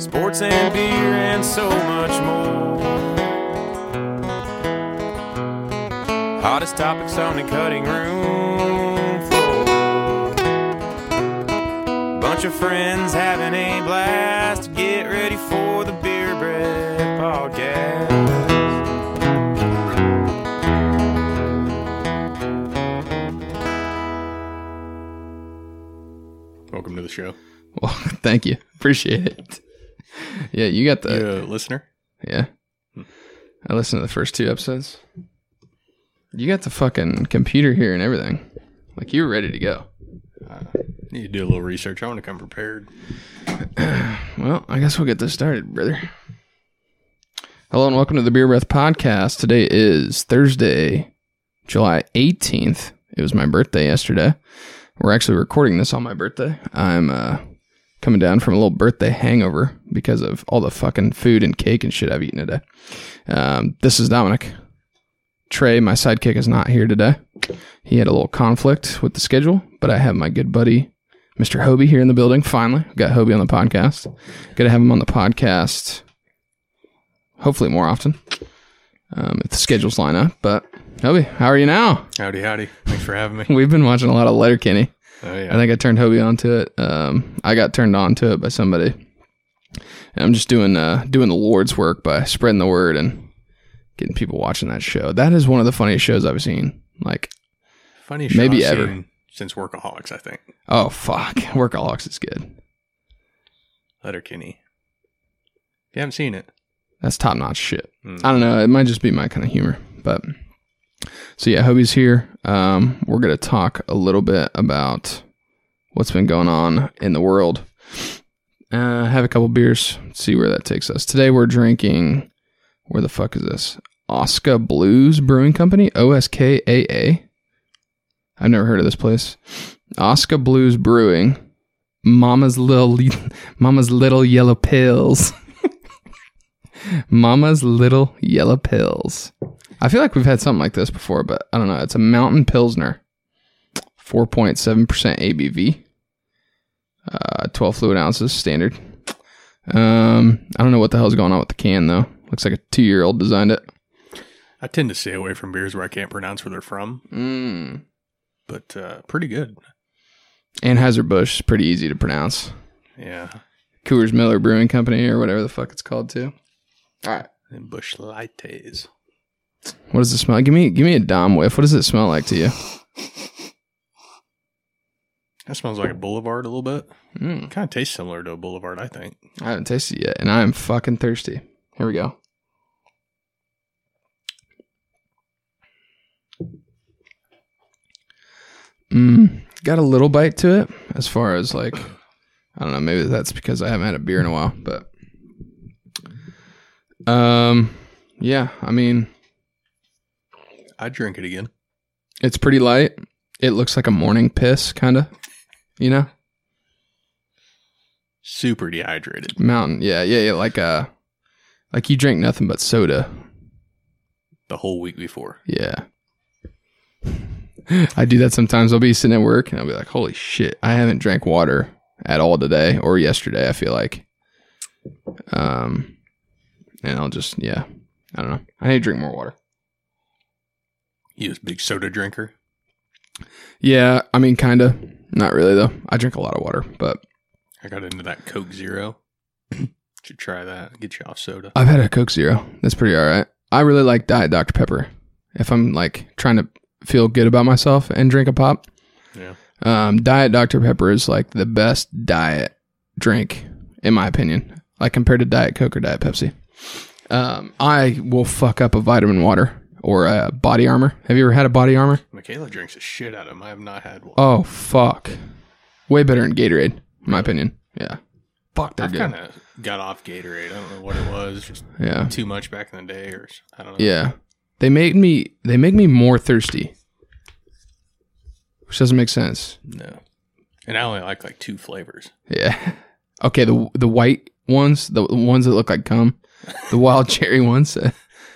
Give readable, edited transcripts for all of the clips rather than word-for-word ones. sports and beer and so much more. Hottest topics on the cutting room floor. Bunch of friends having a blast. Get ready for the Beer Bread Podcast. Welcome to the show. Well, thank you. Appreciate it. Yeah, you got the... You're a listener? Yeah. I listened to the first two episodes. You got the fucking computer here and everything. Like, you were ready to go. Need to do a little research. I want to come prepared. Well, I guess we'll get this started, brother. Hello and welcome to the Beer Breath Podcast. Today is Thursday, July 18th. It was my birthday yesterday. We're actually recording this on my birthday. I'm coming down from a little birthday hangover because of all the fucking food and cake and shit I've eaten today. This is Dominic. Trey, my sidekick, is not here today. He had a little conflict with the schedule, but I have my good buddy, Mr. Hobie, here in the building. Finally, got Hobie on the podcast. Got to have him on the podcast, hopefully more often, if the schedules line up, but... Hobie, how are you now? Howdy, howdy. Thanks for having me. We've been watching a lot of Letterkenny. Oh, yeah. I think I turned Hobie on to it. I got turned on to it by somebody. And I'm just doing the Lord's work by spreading the word and getting people watching that show. That is one of the funniest shows I've seen. Like, funniest show maybe I've ever seen since Workaholics, I think. Oh, fuck. Workaholics is good. Letterkenny. If you haven't seen it. That's top-notch shit. I don't know. It might just be my kind of humor, but... So yeah, Hobie's here. We're going to talk a little bit about what's been going on in the world. Have a couple beers, see where that takes us. Today we're drinking, where the fuck is this? Oskar Blues Brewing Company, OSKAA. I've never heard of this place. Oskar Blues Brewing, Mama's Little Yellow Pils. Mama's Little Yellow Pils. I feel like we've had something like this before, but I don't know. It's a Mountain Pilsner. 4.7% ABV. 12 fluid ounces, standard. I don't know what the hell's going on with the can, though. Looks like a 2-year-old designed it. I tend to stay away from beers where I can't pronounce where they're from. But pretty good. Anheuser-Busch is pretty easy to pronounce. Yeah. Coors Miller Brewing Company or whatever the fuck it's called, too. All right. And Busch Lights. What does it smell like? Give me a Dom whiff. What does it smell like to you? That smells like a Boulevard a little bit. Kind of tastes similar to a Boulevard, I think. I haven't tasted it yet, and I'm fucking thirsty. Here we go. Got a little bite to it as far as like, I don't know, maybe that's because I haven't had a beer in a while, but... Yeah, I mean... I'd drink it again. It's pretty light. It looks like a morning piss, kind of. You know? Super dehydrated. Mountain. Yeah. Like you drink nothing but soda. The whole week before. Yeah. I do that sometimes. I'll be sitting at work and I'll be like, holy shit, I haven't drank water at all today or yesterday, I feel like. And I'll just, I don't know. I need to drink more water. You a big soda drinker? Yeah, I mean, kind of. Not really, though. I drink a lot of water, but... I got into that Coke Zero. Should try that. Get you off soda. I've had a Coke Zero. That's pretty all right. I really like Diet Dr. Pepper. If I'm, like, trying to feel good about myself and drink a pop. Yeah. Diet Dr. Pepper is, like, the best diet drink, in my opinion. Like, compared to Diet Coke or Diet Pepsi. I will fuck up a vitamin water. Or a Body Armor. Have you ever had a Body Armor? Michaela drinks the shit out of them. I have not had one. Oh, fuck. Way better than Gatorade, in my opinion. Yeah. Fuck, they're good. I kind of got off Gatorade. I don't know what it was. Just too much back in the day. Or I don't know. Yeah. They make me more thirsty. Which doesn't make sense. No. And I only like two flavors. Yeah. Okay, the white ones, the ones that look like cum. The wild cherry ones.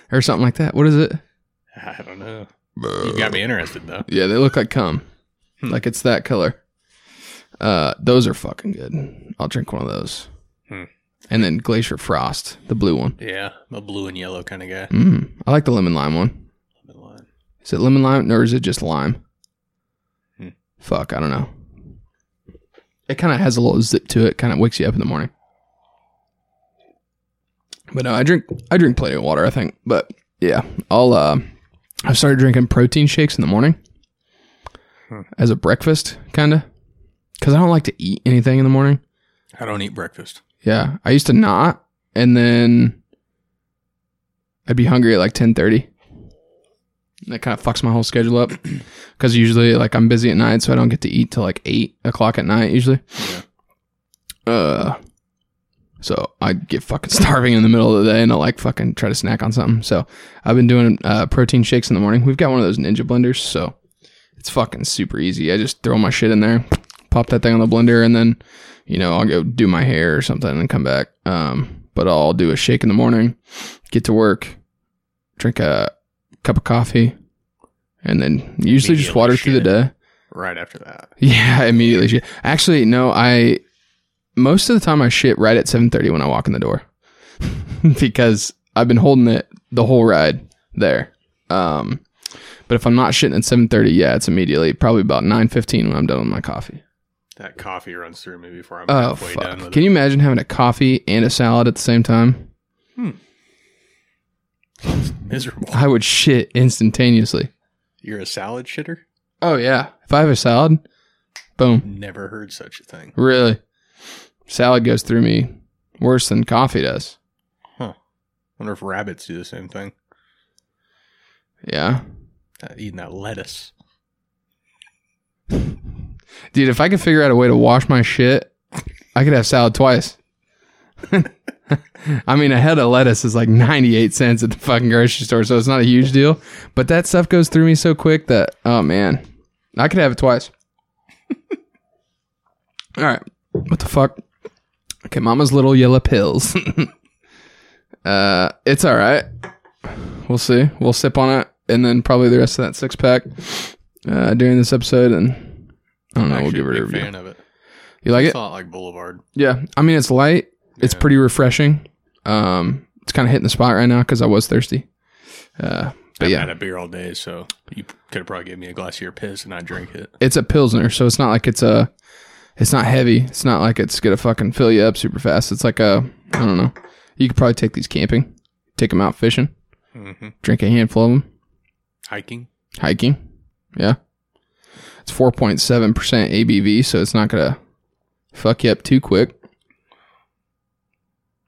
Or something like that. What is it? I don't know. You got me interested, though. Yeah, they look like cum. Like it's that color. Those are fucking good. I'll drink one of those. And then Glacier Frost, the blue one. Yeah, I'm a blue and yellow kind of guy. I like the lemon lime one. Lemon lime. Is it lemon lime or is it just lime? Fuck, I don't know. It kind of has a little zip to it. Kind of wakes you up in the morning. But no, I drink plenty of water, I think. But yeah, I've started drinking protein shakes in the morning as a breakfast, kind of, because I don't like to eat anything in the morning. I don't eat breakfast. Yeah, I used to not, and then I'd be hungry at like 10:30. That kind of fucks my whole schedule up because usually like I'm busy at night, so I don't get to eat till like 8 o'clock at night usually. Yeah. So I get fucking starving in the middle of the day and I like fucking try to snack on something. So I've been doing protein shakes in the morning. We've got one of those Ninja blenders, so it's fucking super easy. I just throw my shit in there, pop that thing on the blender, and then, you know, I'll go do my hair or something and come back. But I'll do a shake in the morning, get to work, drink a cup of coffee, and then usually just water through the day. Right after that. Yeah, immediately shit. Actually, no, most of the time I shit right at 7:30 when I walk in the door because I've been holding it the whole ride there. But if I'm not shitting at 7:30, yeah, it's immediately probably about 9:15 when I'm done with my coffee. That coffee runs through me before I'm halfway done with it. Can you imagine having a coffee and a salad at the same time? It's miserable. I would shit instantaneously. You're a salad shitter? Oh, yeah. If I have a salad, boom. Never heard such a thing. Really? Salad goes through me worse than coffee does. Huh. Wonder if rabbits do the same thing. Yeah. Not eating that lettuce. Dude, if I could figure out a way to wash my shit, I could have salad twice. I mean, a head of lettuce is like 98 cents at the fucking grocery store, so it's not a huge deal. But that stuff goes through me so quick that, oh man, I could have it twice. All right. What the fuck? Okay, Mama's Little Yellow Pils. It's all right. We'll see. We'll sip on it, and then probably the rest of that six-pack during this episode, and I don't know. We'll give it a review. Fan of it. You like it? It's not like Boulevard. Yeah. I mean, it's light. Yeah. It's pretty refreshing. It's kind of hitting the spot right now because I was thirsty. But yeah, I had a beer all day, so you could have probably given me a glass of your piss and I drink it. It's a Pilsner, so it's not like it's not heavy. It's not like it's gonna fucking fill you up super fast. It's like I don't know. You could probably take these camping, take them out fishing, drink a handful of them, hiking. Yeah, it's 4.7% ABV, so it's not gonna fuck you up too quick.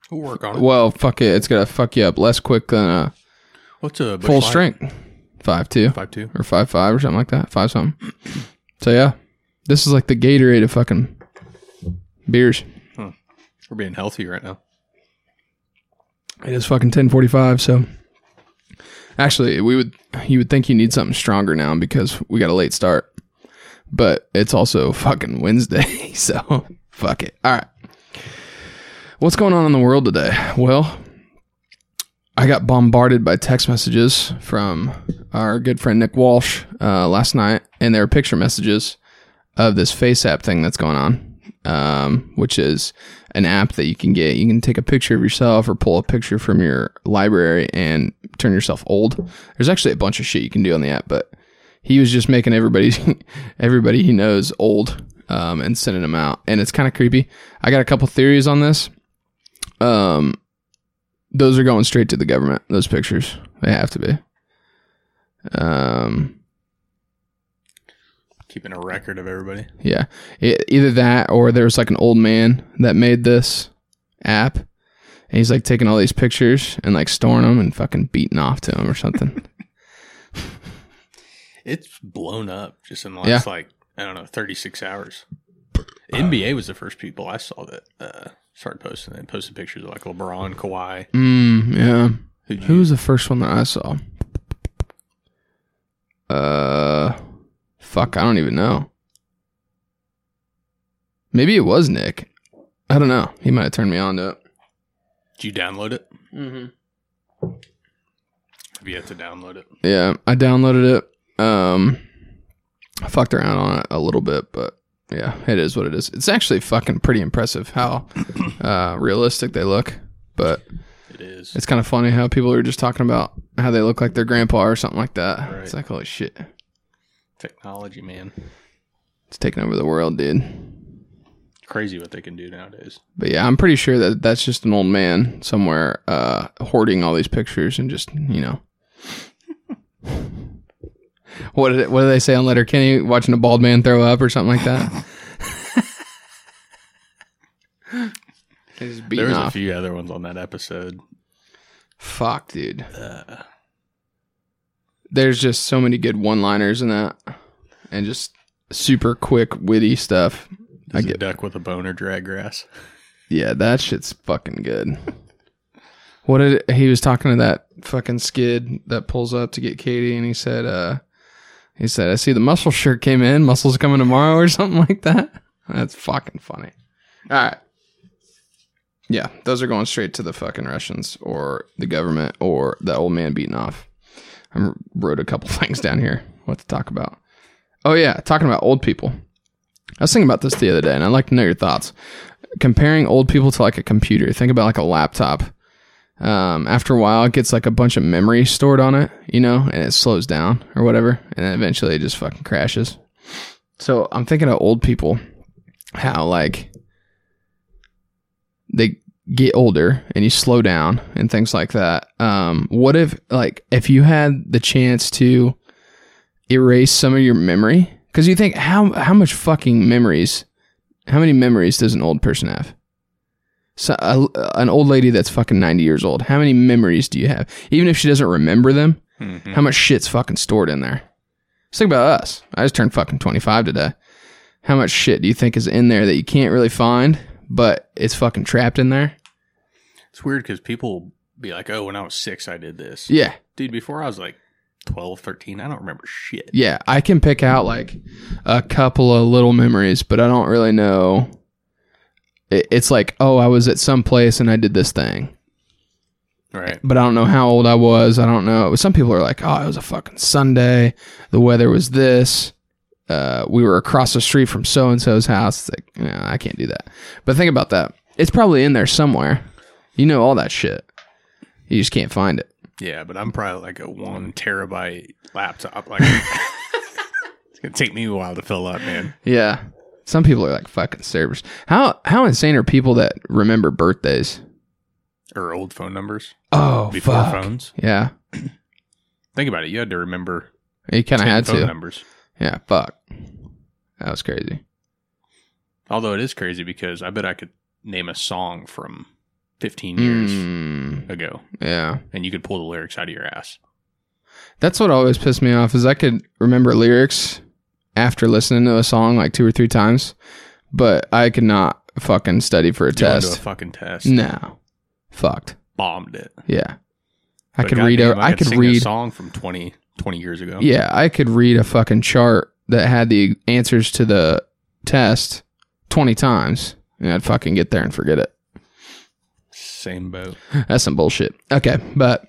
We'll work on it. Well, fuck it. It's gonna fuck you up less quick than a what's a full strength 5.2 or 5.5 or something like that. 5 something. So yeah, this is like the Gatorade of fucking beers. Huh. We're being healthy right now. It is fucking 10:45. So actually, you would think you need something stronger now because we got a late start, but it's also fucking Wednesday. So fuck it. All right. What's going on in the world today? Well, I got bombarded by text messages from our good friend Nick Walsh last night, and there were picture messages of this FaceApp thing that's going on, which is an app that you can get. You can take a picture of yourself or pull a picture from your library and turn yourself old. There's actually a bunch of shit you can do on the app, but he was just making everybody he knows old and sending them out, and it's kind of creepy. I got a couple theories on this. Those are going straight to the government. Those pictures, they have to be. Keeping a record of everybody. Yeah, either that or there's like an old man that made this app, and he's like taking all these pictures and like storing them and fucking beating off to them or something. It's blown up just in the last 36 hours. NBA was the first people I saw that. Started posting. They posted pictures of like LeBron, Kawhi. Yeah. Who was the first one that I saw? Fuck, I don't even know. Maybe it was Nick. I don't know. He might have turned me on to it. Did you download it? Mm-hmm. Have you had to download it? Yeah, I downloaded it. I fucked around on it a little bit, but Yeah, it is what it is. It's actually fucking pretty impressive how realistic they look, but it is. It's kind of funny how people are just talking about how they look like their grandpa or something like that. Right. It's like, holy shit. Technology, man. It's taking over the world, dude. Crazy what they can do nowadays. But yeah, I'm pretty sure that that's just an old man somewhere hoarding all these pictures and just, you know. What do they say on Letterkenny? Watching a bald man throw up or something like that? There was a few other ones on that episode. Fuck, dude. There's just so many good one-liners in that. And just super quick, witty stuff. I get a duck with a boner drag grass. Yeah, that shit's fucking good. He was talking to that fucking skid that pulls up to get Katie, and he said, I see the muscle shirt came in. Muscle's coming tomorrow or something like that. That's fucking funny. All right. Yeah, those are going straight to the fucking Russians or the government or the old man beating off. I wrote a couple things down here. What to talk about. Oh, yeah, talking about old people. I was thinking about this the other day, and I'd like to know your thoughts. Comparing old people to like a computer. Think about like a laptop. After a while, it gets like a bunch of memory stored on it, you know, and it slows down or whatever, and then eventually it just fucking crashes. So I'm thinking of old people, how like they get older and you slow down and things like that. What if like if you had the chance to erase some of your memory? Because you think how much fucking memories, how many memories does an old person have? So an old lady that's fucking 90 years old. How many memories do you have? Even if she doesn't remember them, mm-hmm. How much shit's fucking stored in there? Let's think about us. I just turned fucking 25 today. How much shit do you think is in there that you can't really find, but it's fucking trapped in there? It's weird because people be like, oh, when I was 6, I did this. Yeah. Dude, before I was like 12, 13, I don't remember shit. Yeah, I can pick out like a couple of little memories, but I don't really know. It's like, oh, I was at some place and I did this thing. Right. But I don't know how old I was. I don't know. Some people are like, oh, it was a fucking Sunday. The weather was this. We were across the street from so-and-so's house. It's like, no, I can't do that. But think about that. It's probably in there somewhere. You know all that shit. You just can't find it. Yeah, but I'm probably like a 1 terabyte laptop. Like, it's going to take me a while to fill up, man. Yeah. Some people are like fucking servers. How insane are people that remember birthdays? Or old phone numbers? Oh, before fuck. Phones? Yeah. Think about it. You had to remember. You kind of had phone to. Numbers. Yeah, fuck. That was crazy. Although it is crazy because I bet I could name a song from 15 years ago. Yeah. And you could pull the lyrics out of your ass. That's what always pissed me off is I could remember lyrics after listening to a song like 2 or 3 times, but I could not fucking study for a test. To a fucking test. No. Fucked. Bombed it. Yeah. I could read a song from 20 years ago. Yeah, I could read a fucking chart that had the answers to the test 20 times and I'd fucking get there and forget it. Same boat. That's some bullshit. Okay, but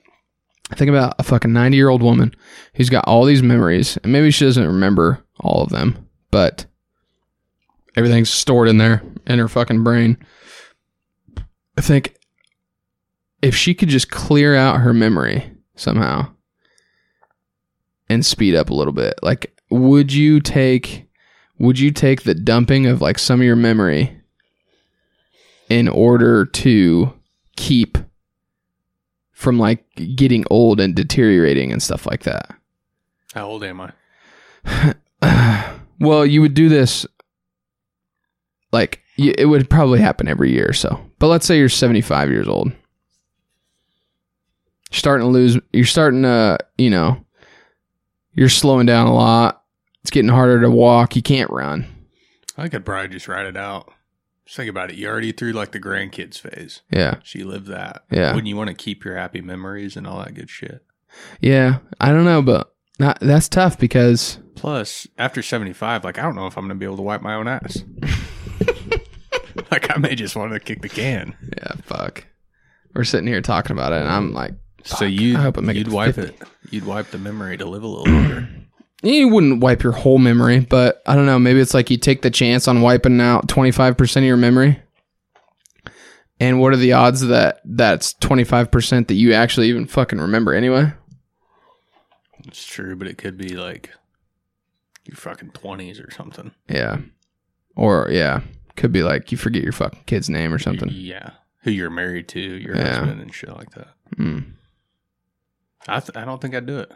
think about a fucking 90-year-old woman who's got all these memories, and maybe she doesn't remember all of them, but everything's stored in there, in her fucking brain. I think if she could just clear out her memory somehow and speed up a little bit, like, would you take the dumping of like some of your memory in order to keep from like getting old and deteriorating and stuff like that? How old am I? Well, you would do this, like, it would probably happen every year or so. But let's say you're 75 years old. You're slowing down a lot. It's getting harder to walk. You can't run. I could probably just ride it out. Just think about it. You already through like the grandkids phase. Yeah. She lived that. Yeah. Wouldn't you want to keep your happy memories and all that good shit? Yeah. I don't know, but that's tough because... Plus, after 75, like, I don't know if I'm going to be able to wipe my own ass. Like, I may just want to kick the can. Yeah, fuck. We're sitting here talking about it, and I'm like, fuck, I hope I make it to 50. You'd wipe the memory to live a little longer. You wouldn't wipe your whole memory, but I don't know. Maybe it's like you take the chance on wiping out 25% of your memory. And what are the odds that that's 25% that you actually even fucking remember anyway? It's true, but it could be like your fucking 20s or something. Yeah. Or, yeah. Could be like you forget your fucking kid's name or something. Yeah. Who you're married to, your husband and shit like that. Mm. I don't think I'd do it.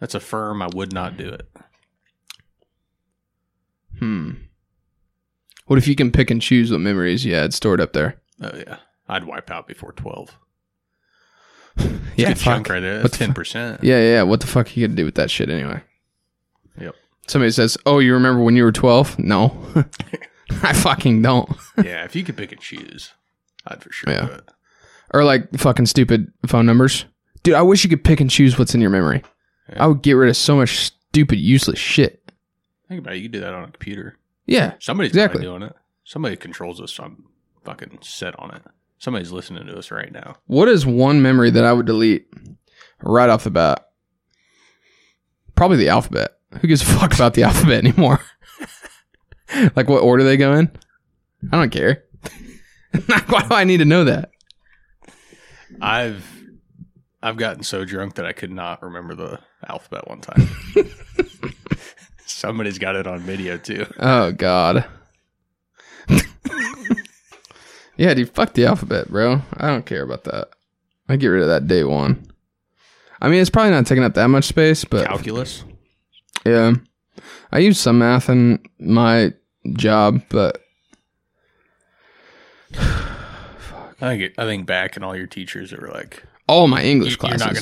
That's a firm I would not do it. Hmm. What if you can pick and choose what memories you had stored up there? Oh, yeah. I'd wipe out before 12. Yeah, fuck. Right there. That's 10%. Yeah. What the fuck are you going to do with that shit anyway? Yep. Somebody says, oh, you remember when you were 12? No. I fucking don't. Yeah, if you could pick and choose, I'd for sure do it. Or like fucking stupid phone numbers. Dude, I wish you could pick and choose what's in your memory. Yeah. I would get rid of so much stupid, useless shit. Think about it. You do that on a computer. Yeah, somebody's doing it. Somebody controls us. I'm fucking set on it. Somebody's listening to us right now. What is one memory that I would delete right off the bat? Probably the alphabet. Who gives a fuck about the alphabet anymore? Like, what order they go in? I don't care. Why do I need to know that? I've gotten so drunk that I could not remember the alphabet one time. Somebody's got it on video, too. Oh, God. Yeah, dude, fuck the alphabet, bro. I don't care about that. I get rid of that day one. I mean, it's probably not taking up that much space, but... Calculus? Yeah. I use some math in my job, but... Fuck. I think back and all your teachers are like... All my English classes. You're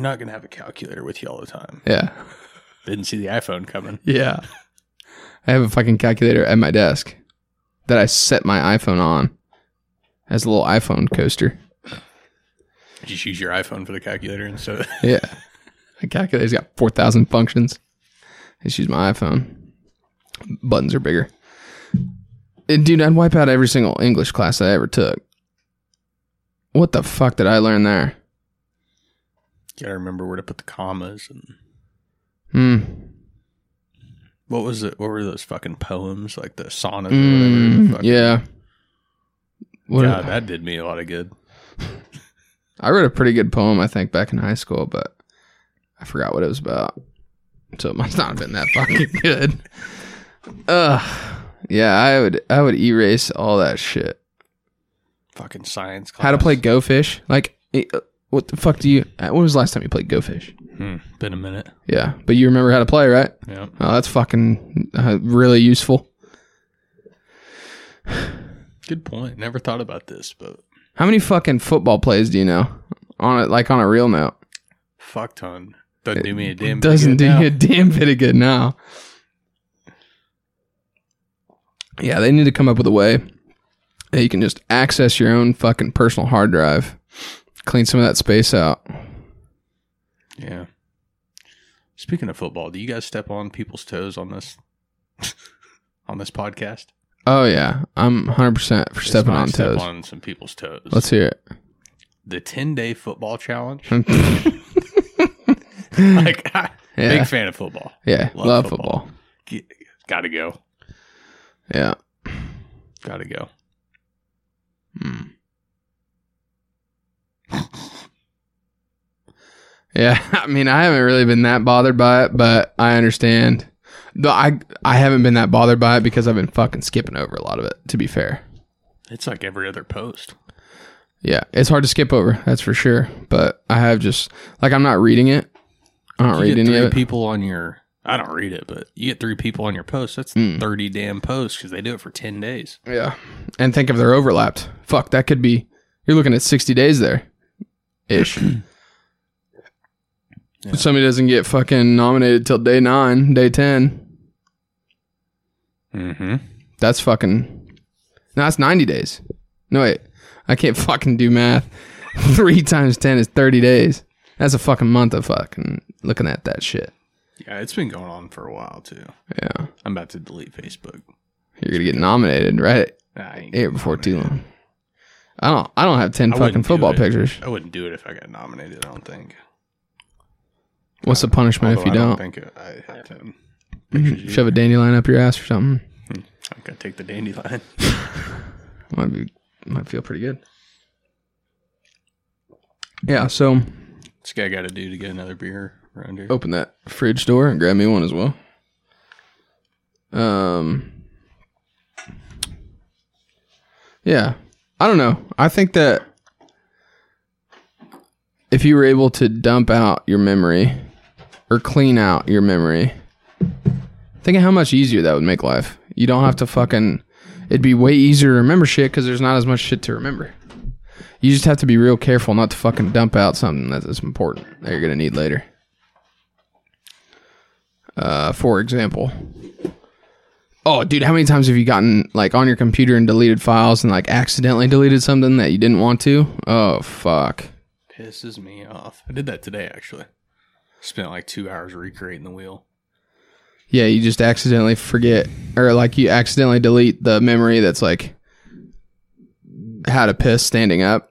not gonna have a calculator with you all the time. Yeah. Didn't see the iPhone coming. Yeah. I have a fucking calculator at my desk that I set my iPhone on as a little iPhone coaster. Just use your iPhone for the calculator instead. Yeah. The calculator's got 4,000 functions. I just use my iPhone. Buttons are bigger. And dude, I'd wipe out every single English class that I ever took. What the fuck did I learn there? You gotta remember where to put the commas and. What was it? What were those fucking poems like the sonnets? Or whatever? Yeah. Yeah, that did me a lot of good. I read a pretty good poem, I think, back in high school, but I forgot what it was about, so it must not have been that fucking good. Yeah, I would erase all that shit. Fucking science class. How to play Go Fish. Like, what the fuck do you... When was the last time you played Go Fish? Been a minute. Yeah, but you remember how to play, right? Yeah. Oh, that's fucking really useful. Good point. Never thought about this, but... How many fucking football plays do you know? On a real note. Fuck ton. Doesn't do me a damn bit of good now. Doesn't do you a damn bit of good now. Yeah, they need to come up with a way... You can just access your own fucking personal hard drive. Clean some of that space out. Yeah. Speaking of football, do you guys step on people's toes on this podcast? Oh, yeah. I'm 100% for stepping on toes. Step on some people's toes. Let's hear it. The 10-day football challenge. Big fan of football. Yeah, love football. Gotta go. Yeah. Gotta go. Yeah, I mean, I haven't really been that bothered by it, but I understand. I haven't been that bothered by it because I've been fucking skipping over a lot of it, to be fair. It's like every other post. Yeah, it's hard to skip over, that's for sure. But I have just, like, I'm not reading it. I don't read any of it. I don't read it, but you get 3 people on your post. That's 30 damn posts because they do it for 10 days. Yeah. And think if they're overlapped. Fuck, that could be... You're looking at 60 days there. Ish. Yeah. Somebody doesn't get fucking nominated till day 9, day 10. Mm-hmm. That's fucking... No, that's 90 days. No, wait. I can't fucking do math. 3 times 10 is 30 days. That's a fucking month of fucking looking at that shit. Yeah, it's been going on for a while, too. Yeah. I'm about to delete Facebook. You're going to get nominated, right? Here before too long. I don't have 10 fucking football pictures. I wouldn't do it if I got nominated, I don't think. What's the punishment if you don't? I don't think I have to. Shove a dandelion up your ass or something. I'm gonna take the dandelion. might feel pretty good. Yeah, so this guy got to do to get another beer around here. Open that fridge door and grab me one as well. Yeah, I don't know. I think that if you were able to dump out your memory or clean out your memory, think of how much easier that would make life. You don't have to it'd be way easier to remember shit because there's not as much shit to remember. You just have to be real careful not to fucking dump out something that's important that you're going to need later. For example. Oh, dude, how many times have you gotten like on your computer and deleted files and like accidentally deleted something that you didn't want to? Oh, fuck. Pisses me off. I did that today, actually. Spent like 2 hours recreating the wheel. Yeah, you just accidentally forget, or like you accidentally delete the memory that's like how to piss standing up.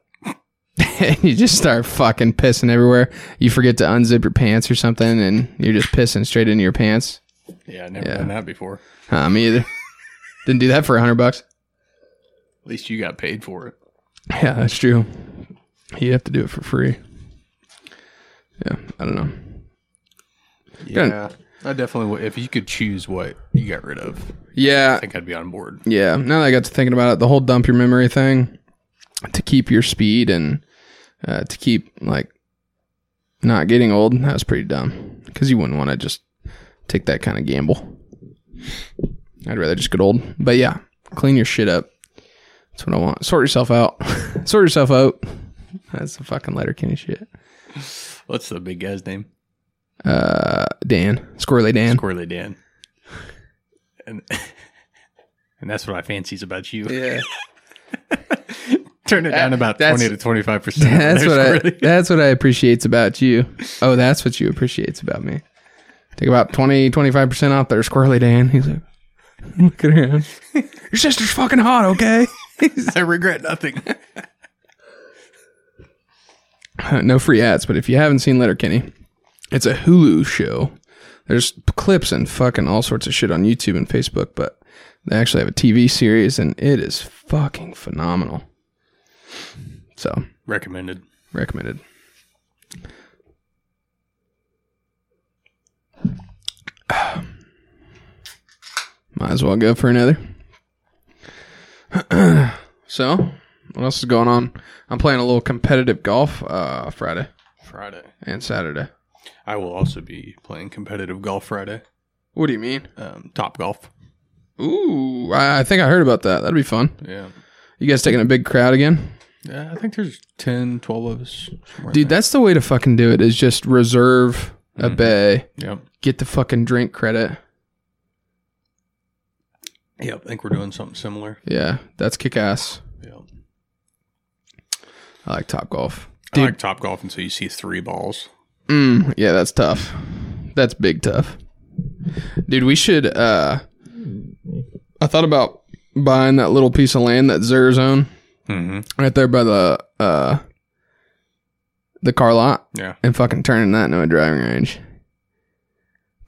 And you just start fucking pissing everywhere. You forget to unzip your pants or something, and you're just pissing straight into your pants. Yeah, I've never done that before. Me either. Didn't do that for $100. At least you got paid for it. Yeah, that's true. You have to do it for free. Yeah, I don't know. Yeah. I definitely would. If you could choose what you got rid of, yeah, I think I'd be on board. Yeah. Now that I got to thinking about it, the whole dump your memory thing, to keep your speed and to keep like not getting old, that was pretty dumb because you wouldn't want to just take that kind of gamble. I'd rather just get old. But yeah, clean your shit up. That's what I want. Sort yourself out. Sort yourself out. That's the fucking Letterkenny shit. What's the big guy's name? Dan. Squirrely Dan. And that's what I fancies about you. Yeah. Turn it down about 20 to 25%. That's what I appreciates about you. Oh, that's what you appreciates about me. Take about 20, 25% off there, Squirrely Dan. He's like, look at him. Your sister's fucking hot, okay? I regret nothing. No free ads, but if you haven't seen Letterkenny, it's a Hulu show. There's clips and fucking all sorts of shit on YouTube and Facebook, but they actually have a TV series, and it is fucking phenomenal. So. Recommended. Might as well go for another. So, what else is going on? I'm playing a little competitive golf Friday. And Saturday. I will also be playing competitive golf Friday. What do you mean? Top golf. Ooh, I think I heard about that. That'd be fun. Yeah. You guys taking a big crowd again? Yeah, I think there's 10, 12 of us. Dude, that's the way to fucking do it is just reserve a bay. Yep. Get the fucking drink credit. Yep, I think we're doing something similar. Yeah, that's kick-ass. Yep. I like Top Golf. Dude. I like Top Golf until you see 3 balls. Yeah, that's tough. That's big tough. Dude, we should... I thought about buying that little piece of land that Zers own right there by the car lot and fucking turning that into a driving range.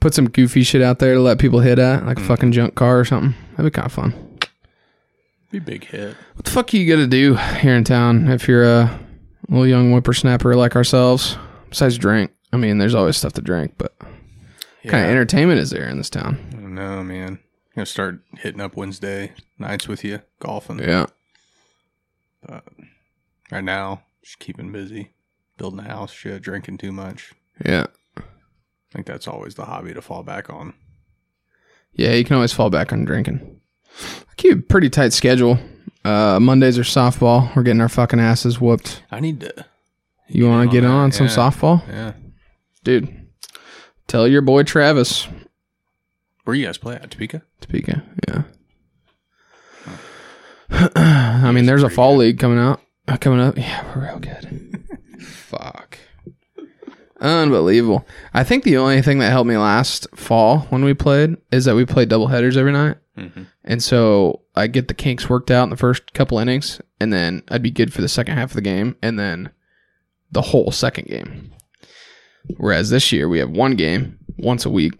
Put some goofy shit out there to let people hit at, like a fucking junk car or something. That'd be kind of fun. Be a big hit. What the fuck are you going to do here in town if you're a little young whippersnapper like ourselves? Besides drink. I mean, there's always stuff to drink, but what kind of entertainment is there in this town? I don't know, man. I'm going to start hitting up Wednesday nights with you, golfing. Yeah. But right now, just keeping busy, building a house, shit, drinking too much. Yeah. I think that's always the hobby to fall back on. Yeah, you can always fall back on drinking. I keep a pretty tight schedule. Mondays are softball. We're getting our fucking asses whooped. I need to... You want to get on some softball? Yeah. Dude, tell your boy Travis. Where you guys play at? Topeka, yeah. Oh. I mean, there's a fall league coming up. Yeah, we're real good. Fuck. Unbelievable. I think the only thing that helped me last fall when we played is that we played doubleheaders every night. And so I get the kinks worked out in the first couple innings, and then I'd be good for the second half of the game, and then... the whole second game. Whereas this year we have one game once a week.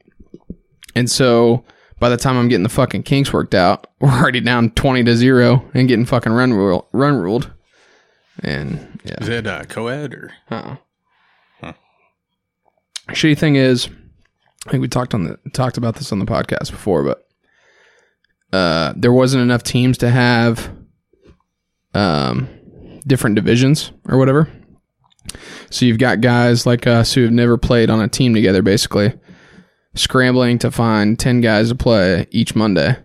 And so by the time I'm getting the fucking kinks worked out, we're already down 20-0 and getting fucking run ruled. And yeah. Is it co-ed or? Uh-uh. Huh. Shitty thing is, I think we talked about this on the podcast before, but there wasn't enough teams to have different divisions or whatever. So you've got guys like us who have never played on a team together, basically scrambling to find 10 guys to play each Monday,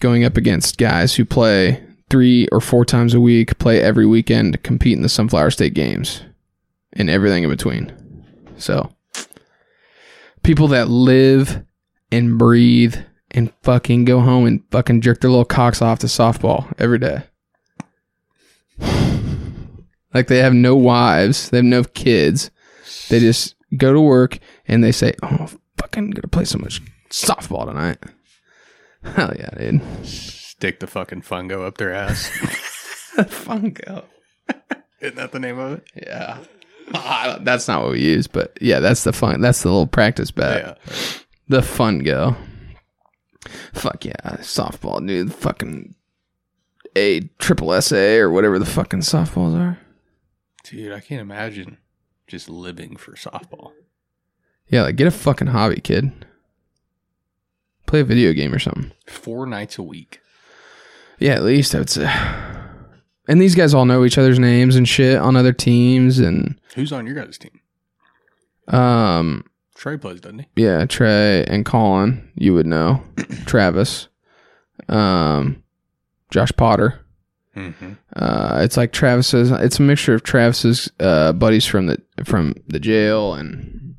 going up against guys who play 3 or 4 times a week, play every weekend, compete in the Sunflower State Games, and everything in between. So people that live and breathe and fucking go home and fucking jerk their little cocks off to softball every day. Like, they have no wives. They have no kids. They just go to work and they say, oh, I'm fucking going to play so much softball tonight. Hell yeah, dude. Stick the fucking fungo up their ass. Fungo. Isn't that the name of it? Yeah. That's not what we use, but yeah, that's the fun. That's the little practice bat. Yeah. The fungo. Fuck yeah. Softball, dude. Fucking A triple SA or whatever the fucking softballs are. Dude, I can't imagine just living for softball. Yeah, like, get a fucking hobby, kid. Play a video game or something. 4 nights a week. Yeah, at least, I would say. And these guys all know each other's names and shit on other teams. And who's on your guys' team? Trey plays, doesn't he? Yeah, Trey and Colin, you would know. Travis. Josh Potter. Mm-hmm. It's like Travis's. It's a mixture of Travis's buddies from the jail and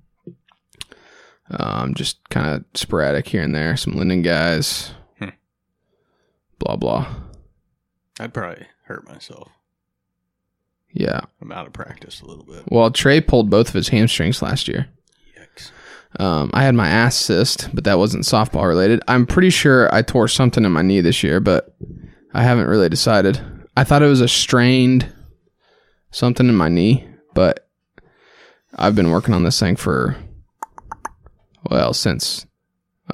just kind of sporadic here and there. Some Linden guys. Blah blah. I'd probably hurt myself. Yeah, I'm out of practice a little bit. Well, Trey pulled both of his hamstrings last year. Yikes. I had my ass cyst, but that wasn't softball related. I'm pretty sure I tore something in my knee this year, but I haven't really decided. I thought it was a strained something in my knee, but I've been working on this thing for, well, since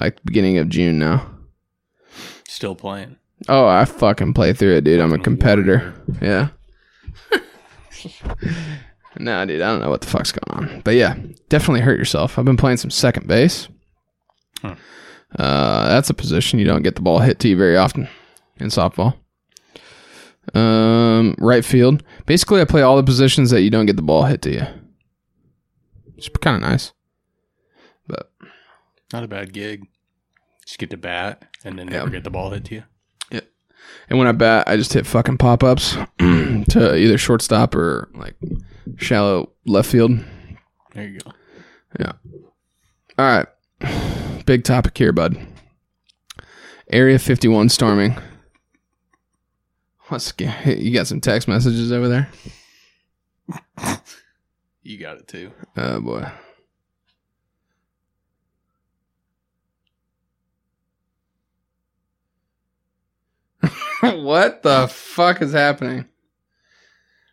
like beginning of June now. Still playing. Oh, I fucking play through it, dude. I'm a competitor. Yeah. Nah, dude, I don't know what the fuck's going on. But yeah, definitely hurt yourself. I've been playing some second base. Huh. That's a position you don't get the ball hit to you very often. In softball. Right field. Basically, I play all the positions that you don't get the ball hit to you. It's kind of nice. But not a bad gig. Just get to bat and then never get the ball hit to you. Yeah. And when I bat, I just hit fucking pop-ups to either shortstop or like shallow left field. There you go. Yeah. All right. Big topic here, bud. Area 51 storming. You got some text messages over there? You got it too. Oh boy. What the fuck is happening?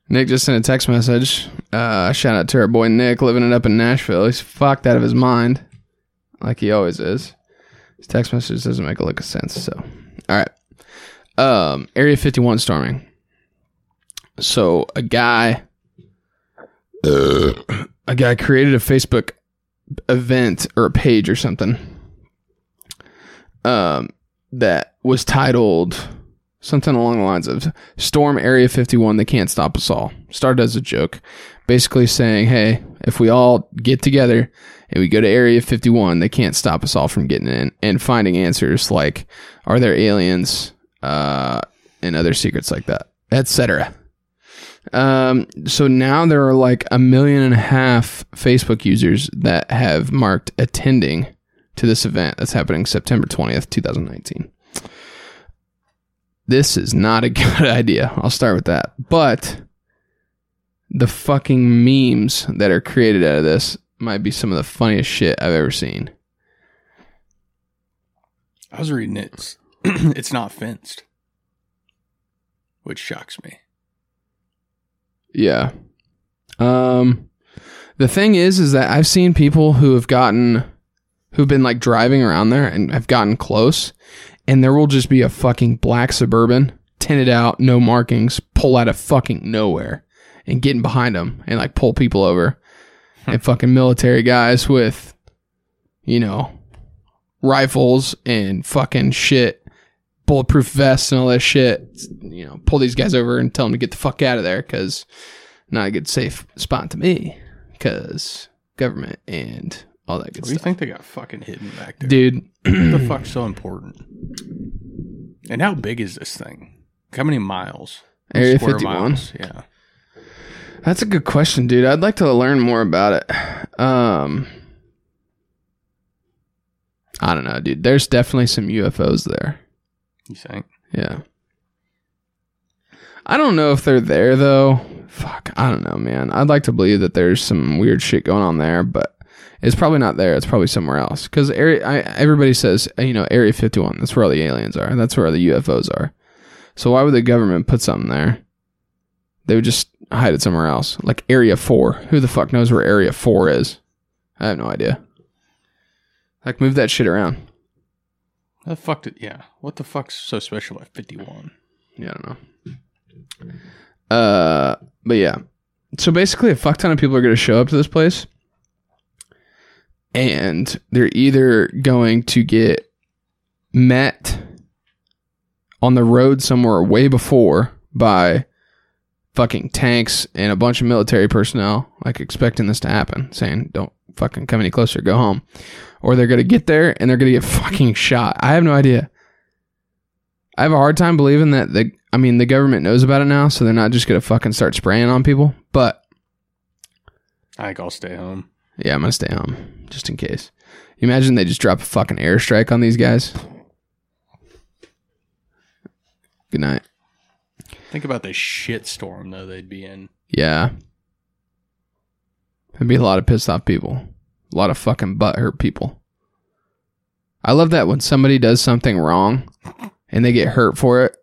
Nick just sent a text message. Shout out to our boy Nick, living it up in Nashville. He's fucked out of his mind, like he always is. His text message doesn't make a lick of sense. So, all right. Area 51 storming. So a guy created a Facebook event or a page or something that was titled something along the lines of Storm Area 51, They Can't Stop Us All. Started as a joke, basically saying, hey, if we all get together and we go to Area 51, they can't stop us all from getting in and finding answers like, are there aliens and other secrets like that, etc. So now there are like 1.5 million Facebook users that have marked attending to this event that's happening September 20th, 2019. This is not a good idea. I'll start with that. But the fucking memes that are created out of this might be some of the funniest shit I've ever seen. I was reading it. It's not fenced, which shocks me. Yeah. The thing is that I've seen people who've been like driving around there and have gotten close, and there will just be a fucking black Suburban, tinted out, no markings, pull out of fucking nowhere and getting behind them and like pull people over. And fucking military guys with, you know, rifles and fucking shit, bulletproof vests and all that shit, you know, pull these guys over and tell them to get the fuck out of there because not a good safe spot to me because government and all that good stuff. Do you think they got fucking hidden back there? Dude. What the fuck's so important? And how big is this thing? How many miles? Area 51? Miles? Yeah. That's a good question, dude. I'd like to learn more about it. I don't know, dude. There's definitely some UFOs there. You think? Yeah. I don't know if they're there, though. Fuck, I don't know, man. I'd like to believe that there's some weird shit going on there, but it's probably not there. It's probably somewhere else. Because everybody says, you know, Area 51, that's where all the aliens are. That's where all the UFOs are. So why would the government put something there? They would just hide it somewhere else. Like Area 4. Who the fuck knows where Area 4 is? I have no idea. Like, move that shit around. That fucked it, yeah. What the fuck's so special about 51? Yeah, I don't know. But yeah. So basically, a fuck ton of people are going to show up to this place. And they're either going to get met on the road somewhere way before by fucking tanks and a bunch of military personnel, like expecting this to happen, saying, don't fucking come any closer, go home. Or they're going to get there and they're going to get fucking shot. I have no idea. I have a hard time believing that the government knows about it now, so they're not just going to fucking start spraying on people, but I think I'll stay home. Yeah, I'm going to stay home just in case. You imagine they just drop a fucking airstrike on these guys? Good night. Think about the shit storm, though, they'd be in. Yeah. There'd be a lot of pissed off people. A lot of fucking butthurt people. I love that when somebody does something wrong and they get hurt for it,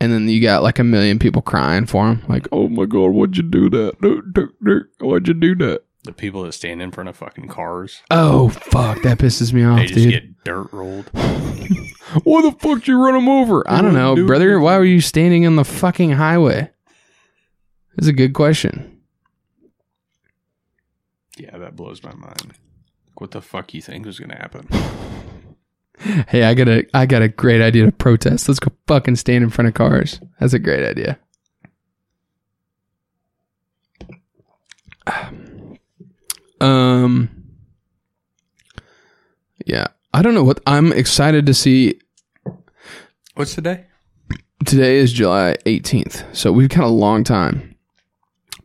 and then you got like a million people crying for them. Like, oh my God, why'd you do that? Why'd you do that? The people that stand in front of fucking cars. Oh, fuck. That pisses me off, dude. They just get dirt rolled. Why the fuck did you run them over? I don't know, brother. Why were you standing on the fucking highway? That's a good question. Yeah, that blows my mind. What the fuck you think was going to happen? Hey, I got a great idea to protest. Let's go fucking stand in front of cars. That's a great idea. Yeah, I don't know what I'm excited to see. What's today? Today is July 18th, so we've got a long time.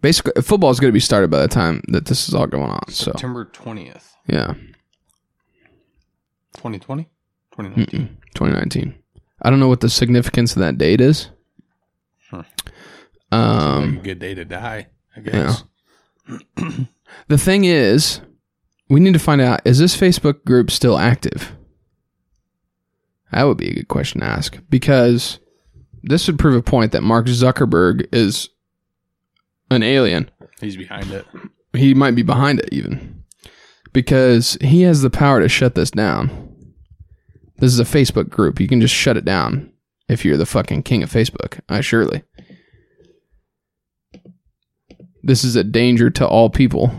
Basically, football is going to be started by the time that this is all going on. September 20th. Yeah. 2020? 2019. 2019. I don't know what the significance of that date is. Huh. Like a good day to die, I guess. Yeah. The thing is, we need to find out, is this Facebook group still active? That would be a good question to ask, because this would prove a point that Mark Zuckerberg is an alien. He's behind it. He might be behind it even, because he has the power to shut this down. This is a Facebook group. You can just shut it down if you're the fucking king of Facebook. Surely. This is a danger to all people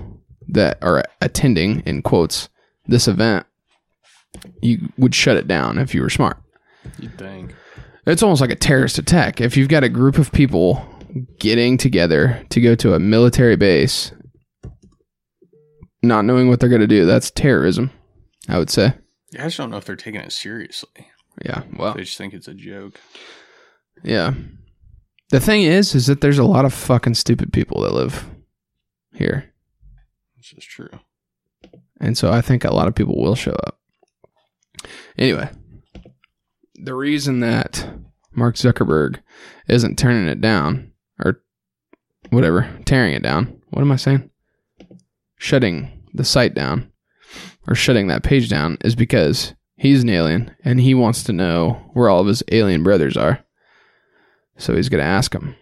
that are attending, in quotes, this event. You would shut it down if you were smart. You'd think. It's almost like a terrorist attack. If you've got a group of people getting together to go to a military base, not knowing what they're going to do, that's terrorism, I would say. Yeah, I just don't know if they're taking it seriously. Yeah, well. They just think it's a joke. Yeah. The thing is that there's a lot of fucking stupid people that live here. This is true. And so I think a lot of people will show up. Anyway, the reason that Mark Zuckerberg isn't turning it down, or whatever, tearing it down. What am I saying? Shutting the site down, or shutting that page down, is because he's an alien, and he wants to know where all of his alien brothers are. So he's going to ask them,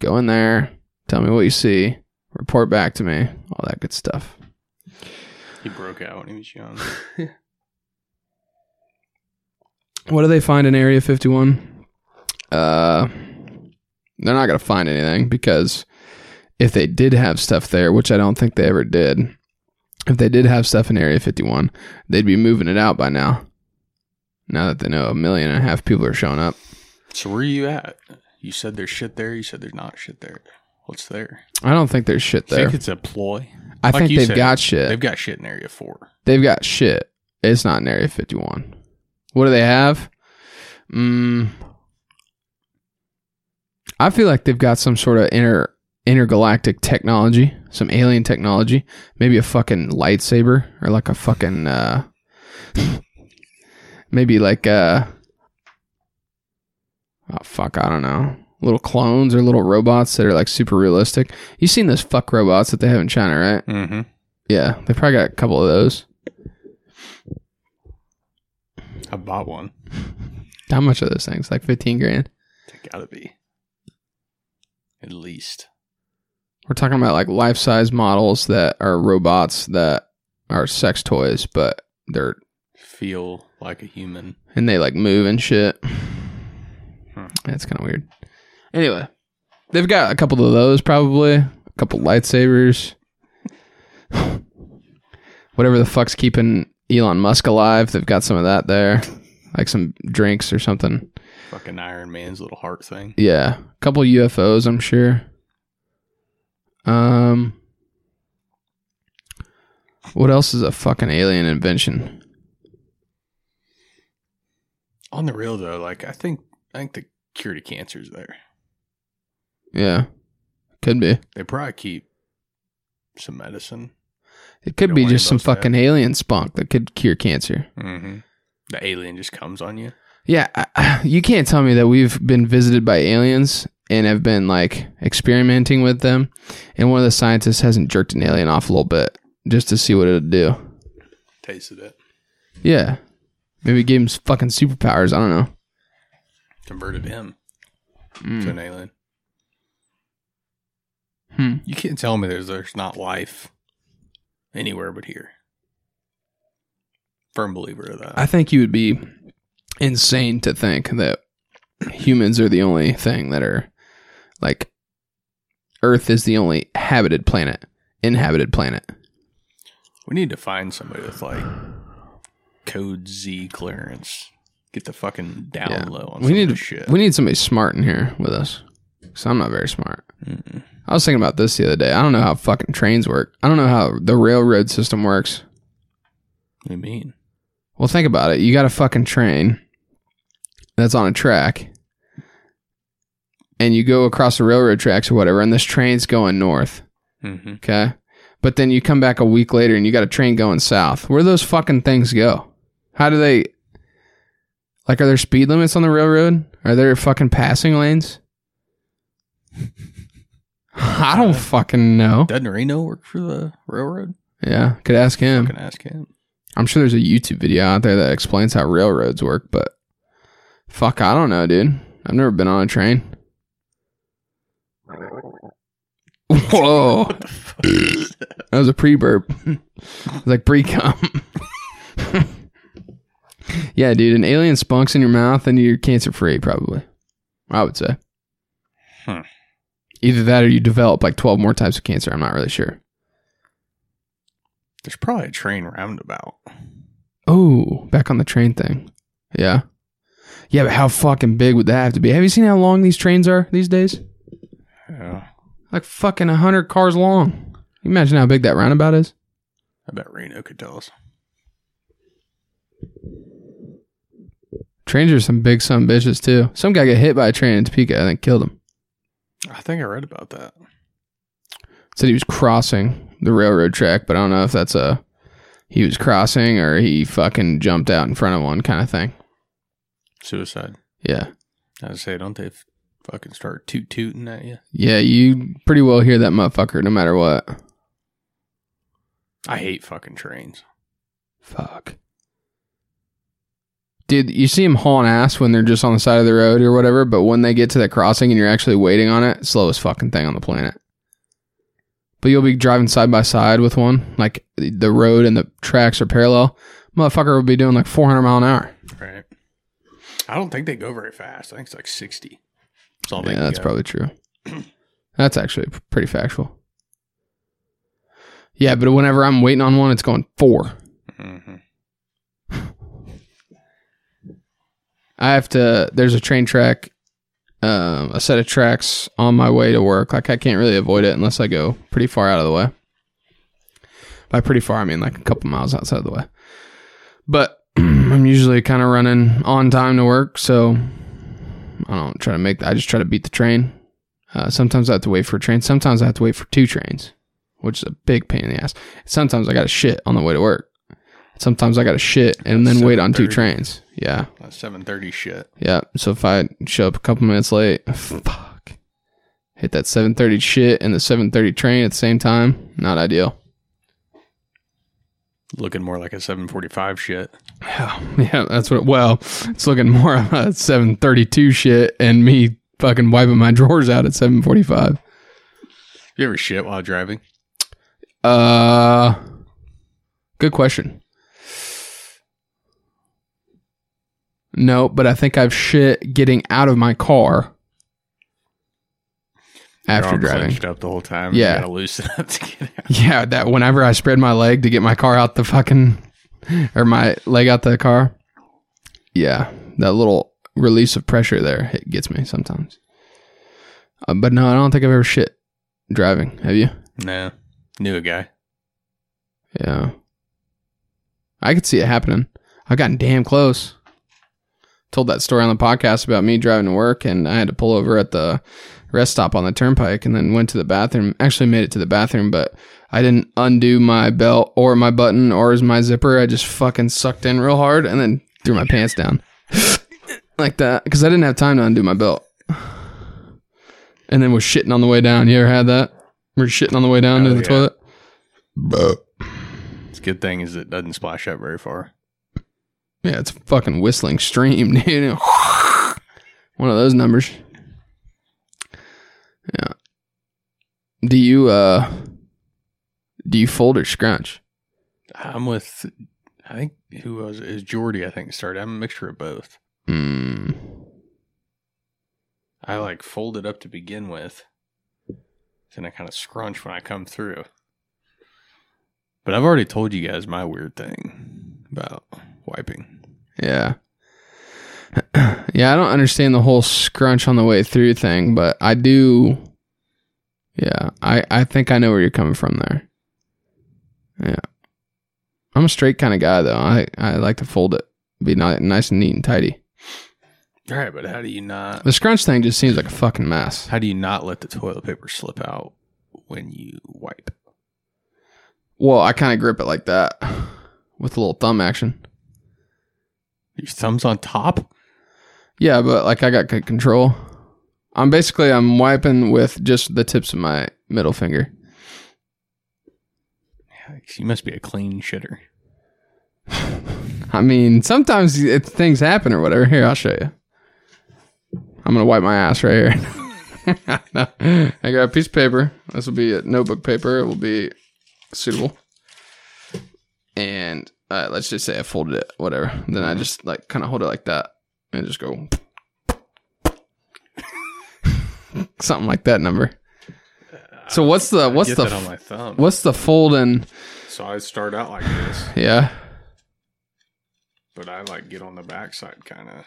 go in there, tell me what you see, Report back to me. All that good stuff. He broke out when he was young. What do they find in Area 51? They're not going to find anything, because if they did have stuff there, which I don't think they ever did, if they did have stuff in Area 51, they'd be moving it out by now. Now that they know 1.5 million people are showing up. So where are you at? You said there's shit there. You said there's not shit there. What's there? I don't think there's shit there. I think it's a ploy. I think they've got shit. They've got shit in Area 4. They've got shit. It's not in Area 51. What do they have? I feel like they've got some sort of intergalactic technology, some alien technology, maybe a fucking lightsaber, or like a fucking maybe like I don't know, little clones or little robots that are like super realistic. You've seen those fuck robots that they have in China, right? Mm-hmm. Yeah, they probably got a couple of those. I bought one. How much are those things? Like 15 grand? They gotta be. At least. We're talking about like life-size models that are robots that are sex toys, but they're... feel like a human. And they like move and shit. Huh. That's kind of weird. Anyway, they've got a couple of those probably. A couple lightsabers. Whatever the fuck's keeping Elon Musk alive, they've got some of that there. Like some drinks or something. Fucking Iron Man's little heart thing. Yeah. A couple UFOs, I'm sure. What else is a fucking alien invention? On the real though, like I think the cure to cancer is there. Yeah. Could be. They probably keep some medicine. It could be just some fucking alien spunk that could cure cancer. Mm-hmm. The alien just comes on you. Yeah. You can't tell me that we've been visited by aliens and have been like experimenting with them, and one of the scientists hasn't jerked an alien off a little bit just to see what it'll do. Tasted it. Yeah. Maybe gave him fucking superpowers. I don't know. Converted him to an alien. You can't tell me there's not life anywhere but here. Firm believer of that. I think you would be insane to think that humans are the only thing that are like, Earth is the only inhabited planet. We need to find somebody with like Code Z clearance. Get the fucking down low on some of this shit. We need somebody smart in here with us, because I'm not very smart. Mm-mm. I was thinking about this the other day. I don't know how fucking trains work. I don't know how the railroad system works. What do you mean? Well, think about it. You got a fucking train that's on a track, and you go across the railroad tracks or whatever, and this train's going north. Mm-hmm. Okay? But then you come back a week later, and you got a train going south. Where do those fucking things go? How do they... like, are there speed limits on the railroad? Are there fucking passing lanes? I don't fucking know. Doesn't Reno work for the railroad? Yeah, could ask him. Fucking ask him. I'm sure there's a YouTube video out there that explains how railroads work, but fuck, I don't know, dude. I've never been on a train. Whoa. What the fuck is that? That was a pre-burp. It's like pre-cum. Yeah, dude, an alien spunks in your mouth and you're cancer-free, probably. I would say. Huh. Either that or you develop like 12 more types of cancer. I'm not really sure. There's probably a train roundabout. Oh, back on the train thing. Yeah. Yeah, but how fucking big would that have to be? Have you seen how long these trains are these days? Yeah. Like fucking 100 cars long. Can you imagine how big that roundabout is? I bet Reno could tell us. Trains are some big son of bitches, too. Some guy got hit by a train in Topeka and then killed him. I think I read about that. Said he was crossing the railroad track, but I don't know if that's a... he was crossing or he fucking jumped out in front of one kind of thing. Suicide. Yeah. I was saying, don't they fucking start tooting at you? Yeah, you pretty well hear that motherfucker no matter what. I hate fucking trains. Fuck. Dude, you see them hauling ass when they're just on the side of the road or whatever, but when they get to that crossing and you're actually waiting on it, slowest fucking thing on the planet. but you'll be driving side by side with one, like the road and the tracks are parallel, motherfucker would be doing like 400 mile an hour. Right. I don't think they go very fast. I think it's like 60. Yeah, that's probably true. That's actually pretty factual. Yeah, but whenever I'm waiting on one, it's going 4. Mm-hmm. I have to, there's a train track, a set of tracks on my way to work. Like, I can't really avoid it unless I go pretty far out of the way. By pretty far, I mean like a couple miles outside of the way. But I'm usually kind of running on time to work, so I don't try to make, I just try to beat the train. Sometimes I have to wait for a train. Sometimes I have to wait for 2 trains, which is a big pain in the ass. Sometimes I got to shit on the way to work. Sometimes I got to shit and then wait on 2 trains. Yeah. That's 7:30 shit. Yeah. So if I show up a couple minutes late, fuck. Hit that 7:30 shit and the 7:30 train at the same time. Not ideal. Looking more like a 7:45 shit. Yeah, that's what. Well, it's looking more of a 7:32 shit and me fucking wiping my drawers out at 7:45. You ever shit while driving? Good question. No, but I think I've shit getting out of my car after driving up the whole time. Yeah, you gotta loosen up to get out. Yeah, that whenever I spread my leg to get my car out the fucking, or my leg out the car. Yeah, that little release of pressure there, it gets me sometimes. But no, I don't think I've ever shit driving. Have you? No, knew a guy. Yeah, I could see it happening. I've gotten damn close. Told that story on the podcast about me driving to work, and I had to pull over at the rest stop on the turnpike and then went to the bathroom. Actually made it to the bathroom, but I didn't undo my belt or my button or my zipper. I just fucking sucked in real hard and then threw my pants down like that because I didn't have time to undo my belt. And then was shitting on the way down. You ever had that? We're shitting on the way down to the toilet? But it's a good thing is it doesn't splash out very far. Yeah, it's a fucking whistling stream, dude. One of those numbers. Yeah. Do you fold or scrunch? I'm with, I think, who was it? It was Jordy, I think, started. I'm a mixture of both. I like fold it up to begin with. Then I kind of scrunch when I come through. But I've already told you guys my weird thing about wiping. Yeah. Yeah, I don't understand the whole scrunch on the way through thing, but I do. Yeah, I think I know where you're coming from there. Yeah. I'm a straight kind of guy, though. I like to fold it. Be nice and neat and tidy. All right, but how do you not... The scrunch thing just seems like a fucking mess. How do you not let the toilet paper slip out when you wipe? Well, I kind of grip it like that with a little thumb action. Your thumb's on top? Yeah, but like I got good control. I'm wiping with just the tips of my middle finger. Yikes, you must be a clean shitter. I mean, sometimes things happen or whatever. Here, I'll show you. I'm going to wipe my ass right here. No, I got a piece of paper. This will be a notebook paper. It will be suitable. And let's just say I folded it, whatever. Then I just like kind of hold it like that and just go. Something like that number. So what's the on my thumb. What's the folding? So I start out like this. Yeah. But I like get on the backside kind of.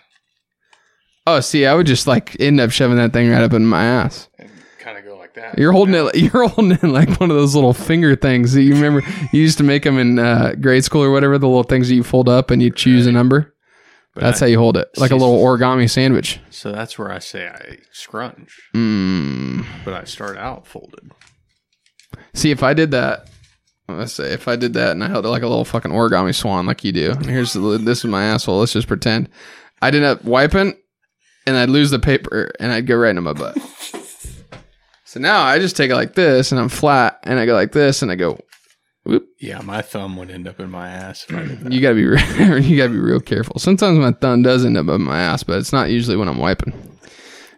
Oh, see, I would just like end up shoving that thing right up in my ass. And kind of go like that. You're holding it like one of those little finger things that you remember you used to make them in grade school or whatever, the little things that you fold up and you choose a number. But that's how you hold it. Like a little origami sandwich. So that's where I say I scrunch. But I start out folded. See, if I did that. Let's say if I did that and I held it like a little fucking origami swan like you do. This is my asshole. Let's just pretend. I'd end up wiping and I'd lose the paper and I'd go right into my butt. So now I just take it like this and I'm flat and I go like this and I go whoop. Yeah, my thumb would end up in my ass. If I did that. You gotta be real careful. Sometimes my thumb does end up in my ass, but it's not usually when I'm wiping.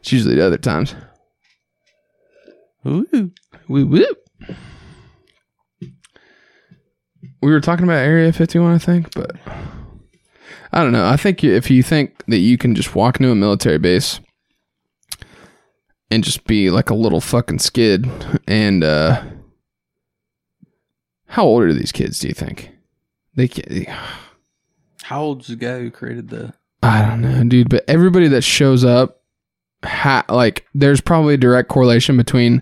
It's usually the other times. Woo woo woo. we were talking about Area 51, I think, but I don't know. I think if you think that you can just walk into a military base and just be like a little fucking skid, and how old are these kids, do you think? How old's the guy who created the... I don't know, dude, but everybody that shows up, there's probably a direct correlation between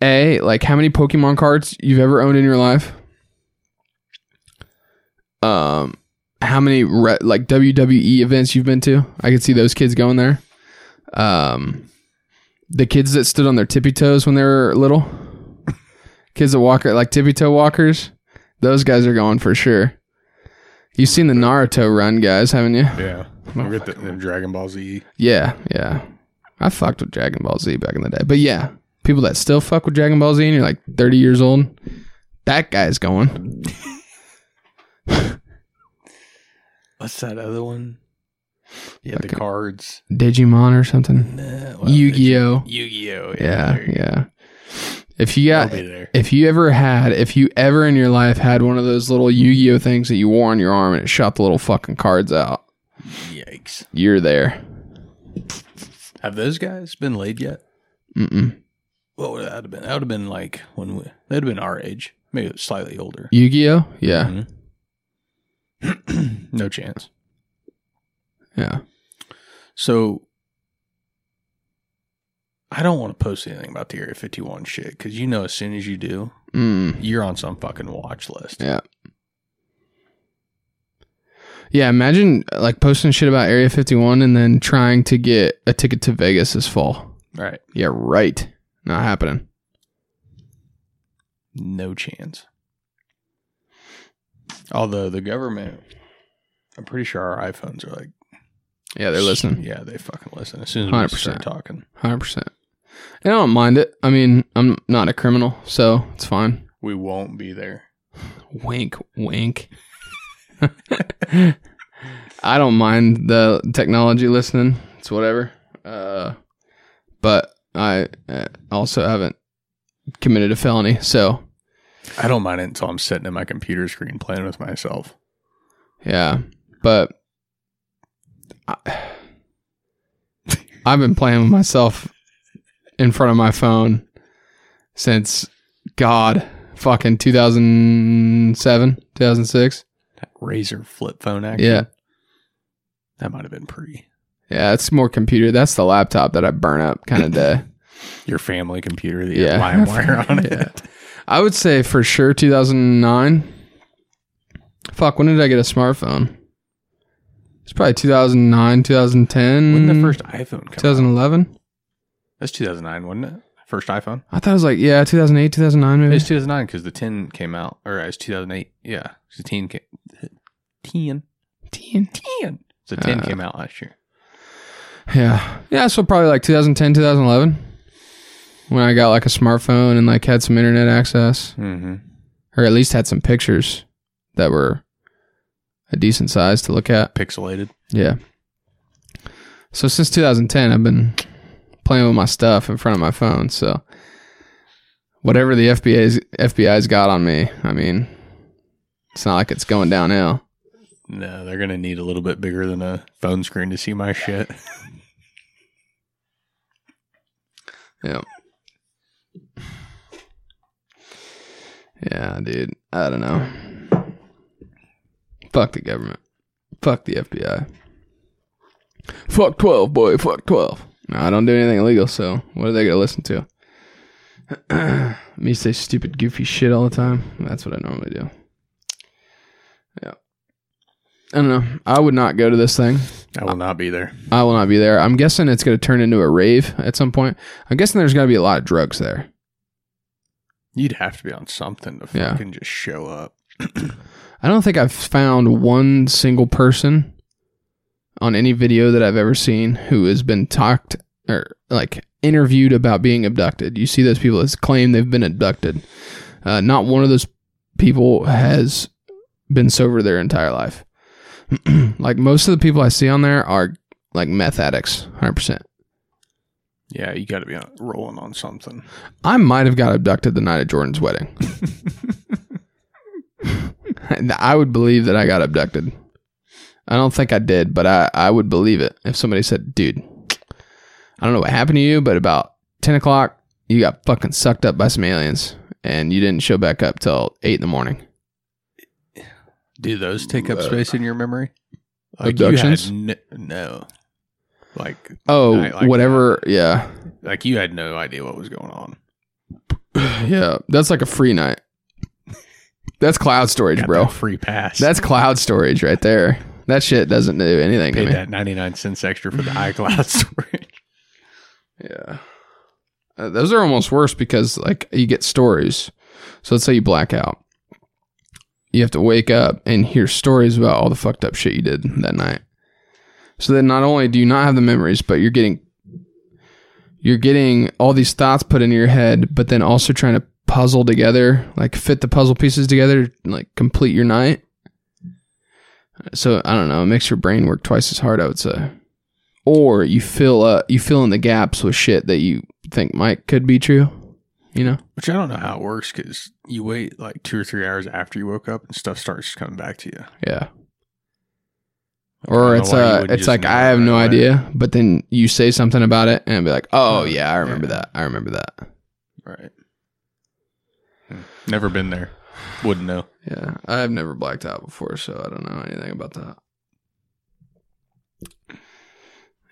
A, like how many Pokemon cards you've ever owned in your life, how many WWE events you've been to. I could see those kids going there. The kids that stood on their tippy toes when they were little, kids that walk like tippy toe walkers, those guys are going for sure. You've seen the Naruto run, guys, haven't you? Yeah. I get the Dragon Ball Z. Yeah, yeah. I fucked with Dragon Ball Z back in the day. But yeah, people that still fuck with Dragon Ball Z and you're like 30 years old, that guy's going. What's that other one? Yeah, like the cards. Digimon or something? Nah, well, Yu-Gi-Oh. Yu-Gi-Oh. Yeah. If you ever in your life had one of those little Yu-Gi-Oh things that you wore on your arm and it shot the little fucking cards out. Yikes. You're there. Have those guys been laid yet? Mm-mm. What would that have been? That would have been like when they'd have been our age. Maybe slightly older. Yu-Gi-Oh? Yeah. Mm-hmm. No chance. Yeah. So... I don't want to post anything about the Area 51 shit because you know as soon as you do, you're on some fucking watch list. Yeah. Yeah, imagine like posting shit about Area 51 and then trying to get a ticket to Vegas this fall. Right. Yeah, right. Not happening. No chance. Although the government, I'm pretty sure our iPhones are like... Yeah, they're listening. Yeah, they fucking listen. As soon as we start talking. 100%. And I don't mind it. I mean, I'm not a criminal, so it's fine. We won't be there. Wink, wink. I don't mind the technology listening. It's whatever. But I also haven't committed a felony, so. I don't mind it until I'm sitting at my computer screen playing with myself. Yeah, but... I've been playing with myself in front of my phone since God fucking 2007, 2006. That Razor flip phone action. Yeah. That might have been pre. Yeah, it's more computer. That's the laptop that I burn up kind of day. Your family computer that you have LimeWire on it. I would say for sure 2009. Fuck, when did I get a smartphone? It's probably 2009, 2010. When did the first iPhone come 2011? Out? That's 2009, wasn't it? First iPhone? I thought it was 2008, 2009 maybe. It was 2009 because the 10 came out. Or it was 2008. Yeah. The 10 came... 10. So 10 came out last year. Yeah. Yeah, so probably 2010, 2011 when I got a smartphone and had some internet access. Mm-hmm. Or at least had some pictures that were... a decent size to look at. Pixelated. Yeah. So since 2010, I've been playing with my stuff in front of my phone. So whatever the FBI's got on me, I mean, it's not like it's going downhill. No, they're going to need a little bit bigger than a phone screen to see my shit. Yeah. Yeah, dude. I don't know. Fuck the government. Fuck the FBI. Fuck 12, boy. Fuck 12. No, I don't do anything illegal, so what are they going to listen to? Me say stupid, goofy shit all the time? That's what I normally do. Yeah. I don't know. I would not go to this thing. I will not be there. I will not be there. I'm guessing it's going to turn into a rave at some point. I'm guessing there's going to be a lot of drugs there. You'd have to be on something to fucking just show up. I don't think I've found one single person on any video that I've ever seen who has been talked or interviewed about being abducted. You see those people that claim they've been abducted. Not one of those people has been sober their entire life. Most of the people I see on there are meth addicts, 100%. Yeah, you got to be rolling on something. I might have got abducted the night of Jordan's wedding. I would believe that I got abducted. I don't think I did, but I would believe it if somebody said, dude, I don't know what happened to you, but about 10 o'clock, you got fucking sucked up by some aliens and you didn't show back up till 8 in the morning. Do those take up space in your memory? Like abductions? No. Like, whatever. Yeah. Like you had no idea what was going on. Yeah. That's like a free night. That's cloud storage, got bro. Free pass. That's cloud storage right there. That shit doesn't do anything to me. Paid that 99 cents extra for the iCloud storage. Yeah. Those are almost worse because like you get stories. So let's say you black out. You have to wake up and hear stories about all the fucked up shit you did that night. So then not only do you not have the memories, but you're getting all these thoughts put into your head, but then also trying to puzzle together, like fit the puzzle pieces together, like complete your night. So I don't know, it makes your brain work twice as hard, I would say. Or you fill in the gaps with shit that you think could be true, you know? Which I don't know how it works because you wait like 2 or 3 hours after you woke up and stuff starts coming back to you. Yeah. Or it's like, I have no idea, but then you say something about it and be like, oh yeah, I remember that. I remember that. Right. Never been there. Wouldn't know. Yeah. I've never blacked out before, so I don't know anything about that.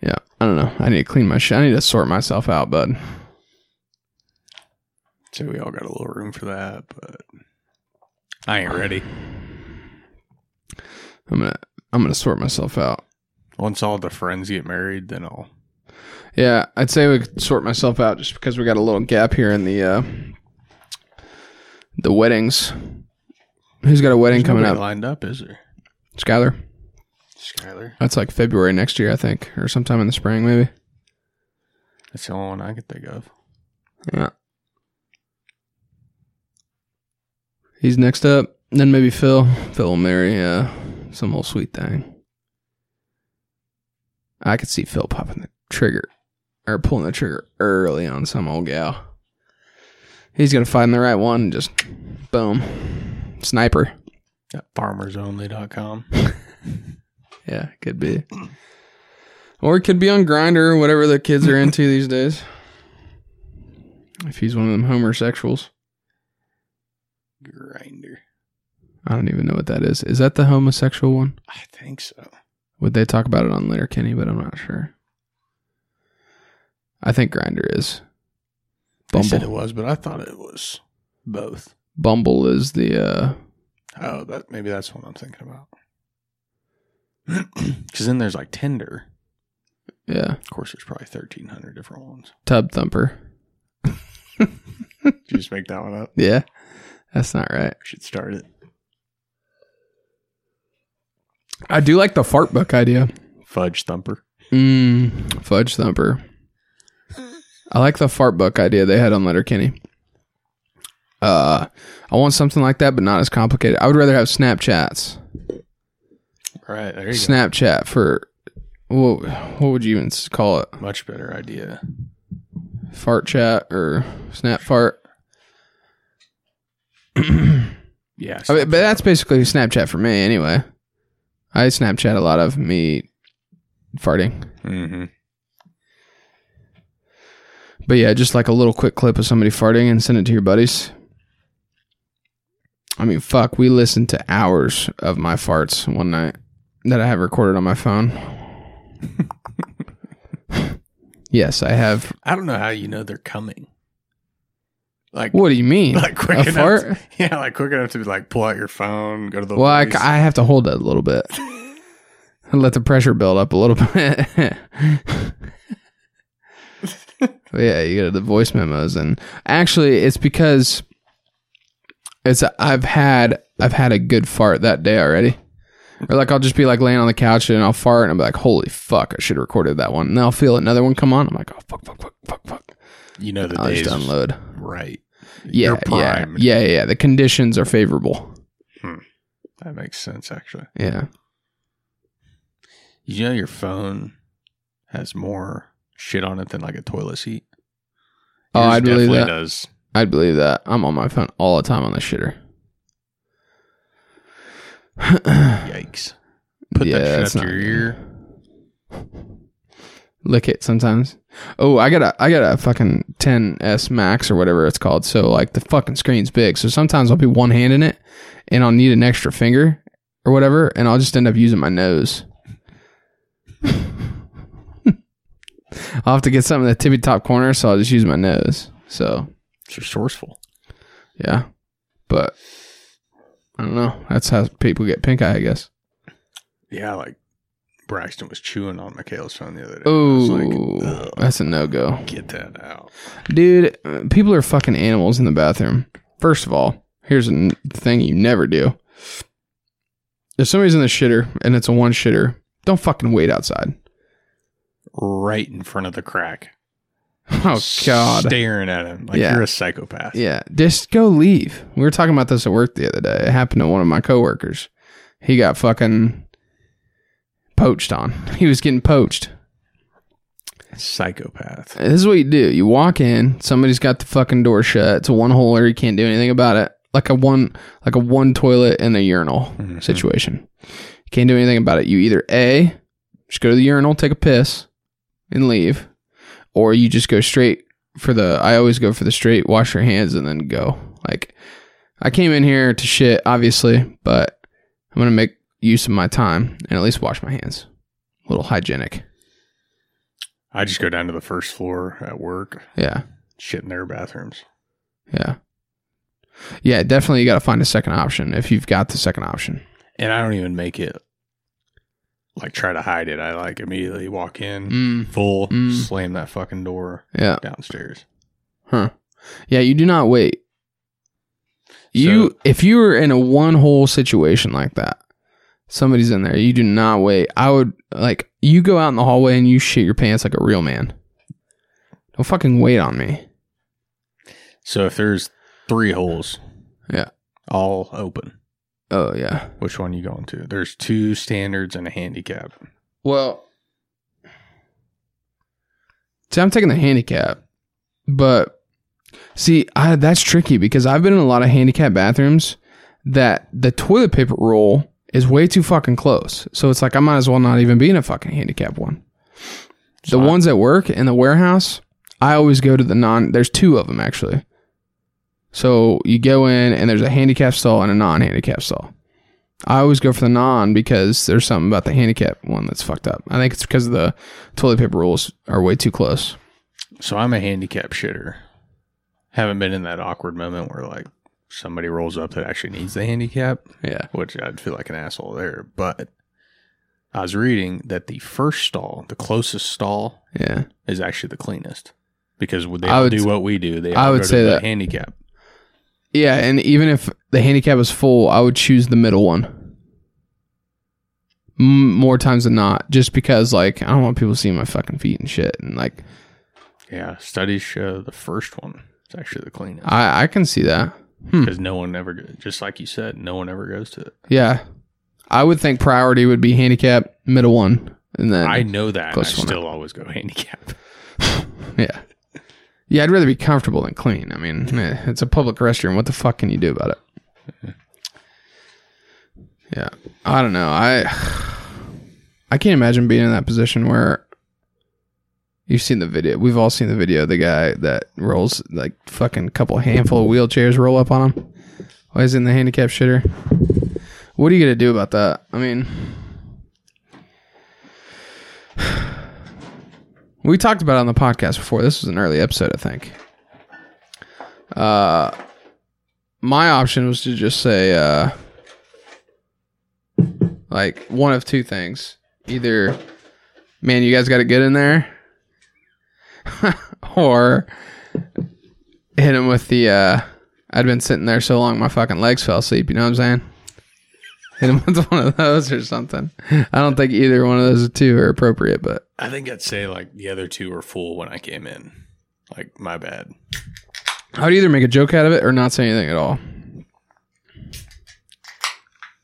Yeah. I don't know. I need to clean my shit. I need to sort myself out, bud. So we all got a little room for that, but I ain't ready. I'm gonna sort myself out. Once all the friends get married, then I'll... Yeah, I'd say we could sort myself out just because we got a little gap here in the weddings. Who's got a wedding coming up? Lined up, is there? Skylar. That's like February next year, I think, or sometime in the spring, maybe. That's the only one I could think of. Yeah. He's next up. Then maybe Phil. Phil will marry some old sweet thing. I could see Phil pulling the trigger early on some old gal. He's gonna find the right one and just boom. Sniper. At farmersonly.com. Yeah, could be. Or it could be on Grindr, whatever the kids are into these days. If he's one of them homosexuals. Grindr. I don't even know what that is. Is that the homosexual one? I think so. Would they talk about it on Letterkenny, but I'm not sure. I think Grindr is. Bumble. I said it was, but I thought it was both. Bumble is the... maybe that's what I'm thinking about. Because then there's like Tinder. Yeah. Of course, there's probably 1,300 different ones. Tub Thumper. Did you just make that one up? Yeah. That's not right. We should start it. I do like the fart book idea. Fudge Thumper. Fudge Thumper. I like the fart book idea they had on Letterkenny. I want something like that, but not as complicated. I would rather have Snapchats. Right, there you Snapchat go. For what would you even call it? Much better idea. Fart chat or snap fart. Yeah, I mean, but that's basically Snapchat for me anyway. I Snapchat a lot of me farting. Mm-hmm. But yeah, just like a little quick clip of somebody farting and send it to your buddies. I mean, fuck, we listened to hours of my farts one night that I have recorded on my phone. Yes, I have. I don't know how you know they're coming. Like, what do you mean? Like quick enough? Fart? Yeah, like quick enough to be like pull out your phone, go to the. Well, I have to hold it a little bit and let the pressure build up a little bit. Yeah, you get the voice memos, and actually, it's because I've had a good fart that day already. Or like I'll just be like laying on the couch and I'll fart and I'm like, holy fuck, I should have recorded that one. And I'll feel another one come on. I'm like, oh fuck. You know the days. I'll just unload. Right. Yeah, yeah. The conditions are favorable. That makes sense, actually. Yeah. You know your phone has more shit on it than like a toilet seat. Yours I'd believe that. Does. I'd believe that. I'm on my phone all the time on the shitter. Yikes. Put that shit up your ear. Lick it sometimes. Oh, I got a fucking 10S Max or whatever it's called. So like the fucking screen's big. So sometimes I'll be one hand in it and I'll need an extra finger or whatever. And I'll just end up using my nose. I'll have to get something in the tippy top corner. So I'll just use my nose. So it's resourceful. Yeah. But I don't know. That's how people get pink eye, I guess. Yeah. Like. Braxton was chewing on Michaela's phone the other day. Oh, like, that's a no-go. Get that out. Dude, people are fucking animals in the bathroom. First of all, here's a thing you never do. If somebody's in the shitter and it's a one shitter, don't fucking wait outside. Right in front of the crack. Oh, God. Staring at him like you're a psychopath. Yeah, just go leave. We were talking about this at work the other day. It happened to one of my coworkers. He got fucking... poached on. He was getting poached. Psychopath. This is what you do. You walk in, somebody's got the fucking door shut. It's a one holer, you can't do anything about it. Like a one toilet and a urinal situation. You can't do anything about it. You either A, just go to the urinal, take a piss, and leave. Or you just go straight for the I always go for the straight, wash your hands and then go. Like I came in here to shit, obviously, but I'm gonna make use of my time and at least wash my hands. A little hygienic. I just go down to the first floor at work. Yeah. Shit in their bathrooms. Yeah. Yeah, definitely you got to find a second option if you've got the second option. And I don't even make it like try to hide it. I like immediately walk in full, slam that fucking door downstairs. Huh. Yeah, you do not wait. If you were in a one hole situation like that, somebody's in there. You do not wait. I would like you go out in the hallway and you shit your pants like a real man. Don't fucking wait on me. So if there's three holes, all open. Oh yeah. Which one are you going to? There's two standards and a handicap. Well, see, I'm taking the handicap, but see, that's tricky because I've been in a lot of handicap bathrooms that the toilet paper roll is way too fucking close. So it's like, I might as well not even be in a fucking handicap one. The ones at work in the warehouse, I always go to the there's two of them actually. So you go in and there's a handicap stall and a non-handicap stall. I always go for the non because there's something about the handicap one that's fucked up. I think it's because the toilet paper rolls are way too close. So I'm a handicap shitter. Haven't been in that awkward moment where like, somebody rolls up that actually needs the handicap. Yeah. Which I'd feel like an asshole there. But I was reading that the first stall, the closest stall, is actually the cleanest. Because they all do what we do. They all go to the handicap. Yeah, and even if the handicap is full, I would choose the middle one. More times than not. Just because, like, I don't want people seeing my fucking feet and shit. And, like... Yeah, studies show the first one is actually the cleanest. I can see that. Because no one ever, just like you said, no one ever goes to it. Yeah. I would think priority would be handicap, middle one. And then I know that. I still always go handicap. Yeah. Yeah, I'd rather be comfortable than clean. I mean, it's a public restroom. What the fuck can you do about it? Yeah. I don't know. I can't imagine being in that position where you've seen the video. We've all seen the video. The guy that rolls like fucking couple handful of wheelchairs roll up on him. Why is it in the handicap shitter? What are you going to do about that? I mean, we talked about it on the podcast before. This was an early episode, I think. My option was to just say, like one of two things. Either, man, you guys got it good in there. Or hit him with the I'd been sitting there so long my fucking legs fell asleep, you know what I'm saying? Hit him with one of those or something. I don't think either one of those two are appropriate, but I think I'd say like the other two were full when I came in. Like my bad. I'd either make a joke out of it or not say anything at all.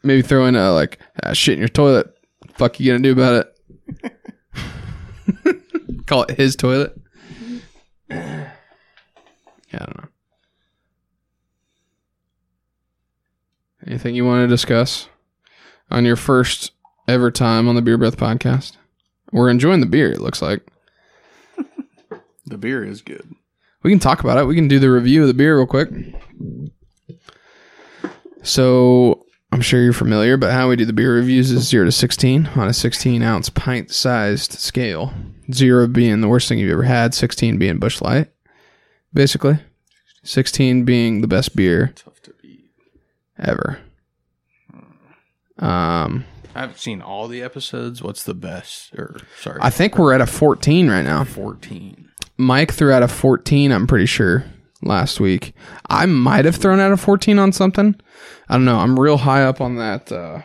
Maybe throw in a like shit in your toilet. Fuck you gonna do about it? Call it his toilet. Yeah, I don't know. Anything you want to discuss? on your first ever time on the Beer Breath podcast. We're enjoying the beer, it looks like. The beer is good. We can talk about it. We can do the review of the beer real quick. So, I'm sure you're familiar, but how we do the beer reviews is 0 to 16 on a 16-ounce pint-sized scale. 0 being the worst thing you've ever had, 16 being Busch Light, basically. 16 being the best beer ever. I haven't seen all the episodes. What's the best? I think we're at a 14 right now. 14. Mike threw out a 14, I'm pretty sure, last week. I might have thrown out a 14 on something. I don't know. I'm real high up on that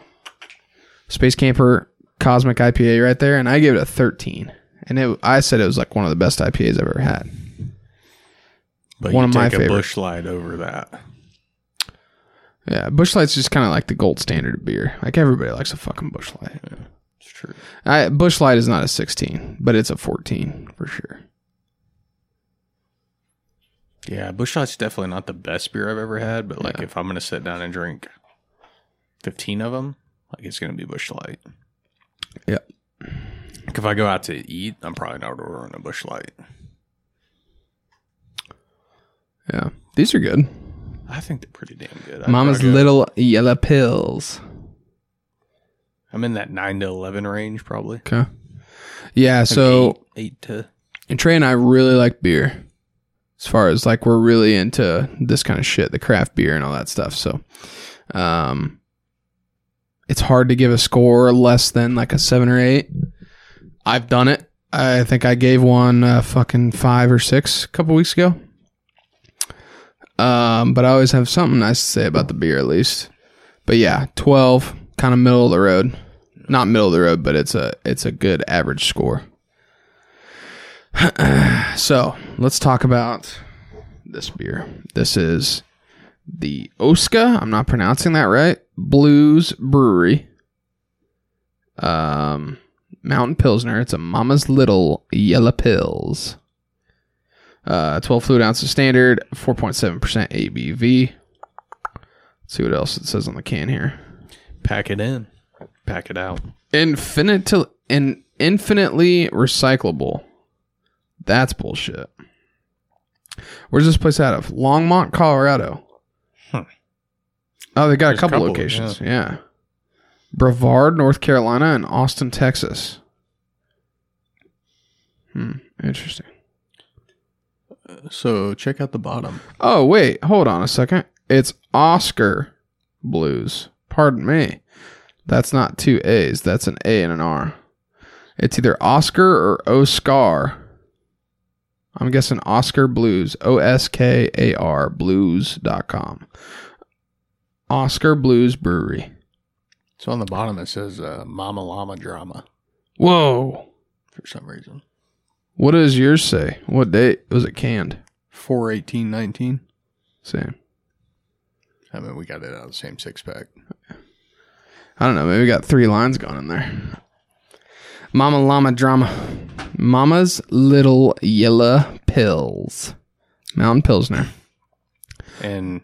Space Camper Cosmic IPA right there, and I gave it a 13. And I said it was like one of the best IPAs I've ever had. But one of my favorites. Busch Light over that. Yeah, Busch Light's just kind of like the gold standard of beer. Like, everybody likes a fucking Busch Light. Yeah, it's true. Busch Light is not a 16, but it's a 14 for sure. Yeah, Busch Light's definitely not the best beer I've ever had, but, like, if I'm going to sit down and drink 15 of them, like, it's going to be Busch Light. Yeah. Like, if I go out to eat, I'm probably not ordering a Busch Light. Yeah, these are good. I think they're pretty damn good. Mama's Little Yellow Pils. I'm in that 9 to 11 range, probably. Okay. Yeah, so... Eight to... And Trey and I really like beer. As far as, like, we're really into this kind of shit, the craft beer and all that stuff. So, it's hard to give a score less than, like, a 7 or 8. I've done it. I think I gave one fucking 5 or 6 a couple weeks ago. But I always have something nice to say about the beer, at least. But yeah, 12, kind of middle of the road. Not middle of the road, but it's a good average score. So let's talk about this beer. This is the Oskar. I'm not pronouncing that right. Blues Brewery. Mountain Pilsner. It's a Mama's Little Yellow Pils. 12 fluid ounces standard, 4.7% ABV. Let's see what else it says on the can here. Pack it in. Pack it out. Infinitely recyclable. That's bullshit. Where's this place out of? Longmont, Colorado. Huh. Oh, they got There's a couple locations. Yeah. Brevard, North Carolina, and Austin, Texas. Interesting. So, check out the bottom. Oh, wait. Hold on a second. It's Oskar Blues. Pardon me. That's not two A's. That's an A and an R. It's either Oskar or Oskar. I'm guessing Oskar Blues. Oskar Blues.com. Oskar Blues Brewery. So, on the bottom, it says Mama Llama Drama. Whoa. For some reason. What does yours say? What date was it canned? 4/18/19. Same. I mean, we got it out of the same six pack. I don't know. Maybe we got 3 lines going in there. Mama Llama Drama. Mama's Little Yellow Pils. Mountain Pilsner. And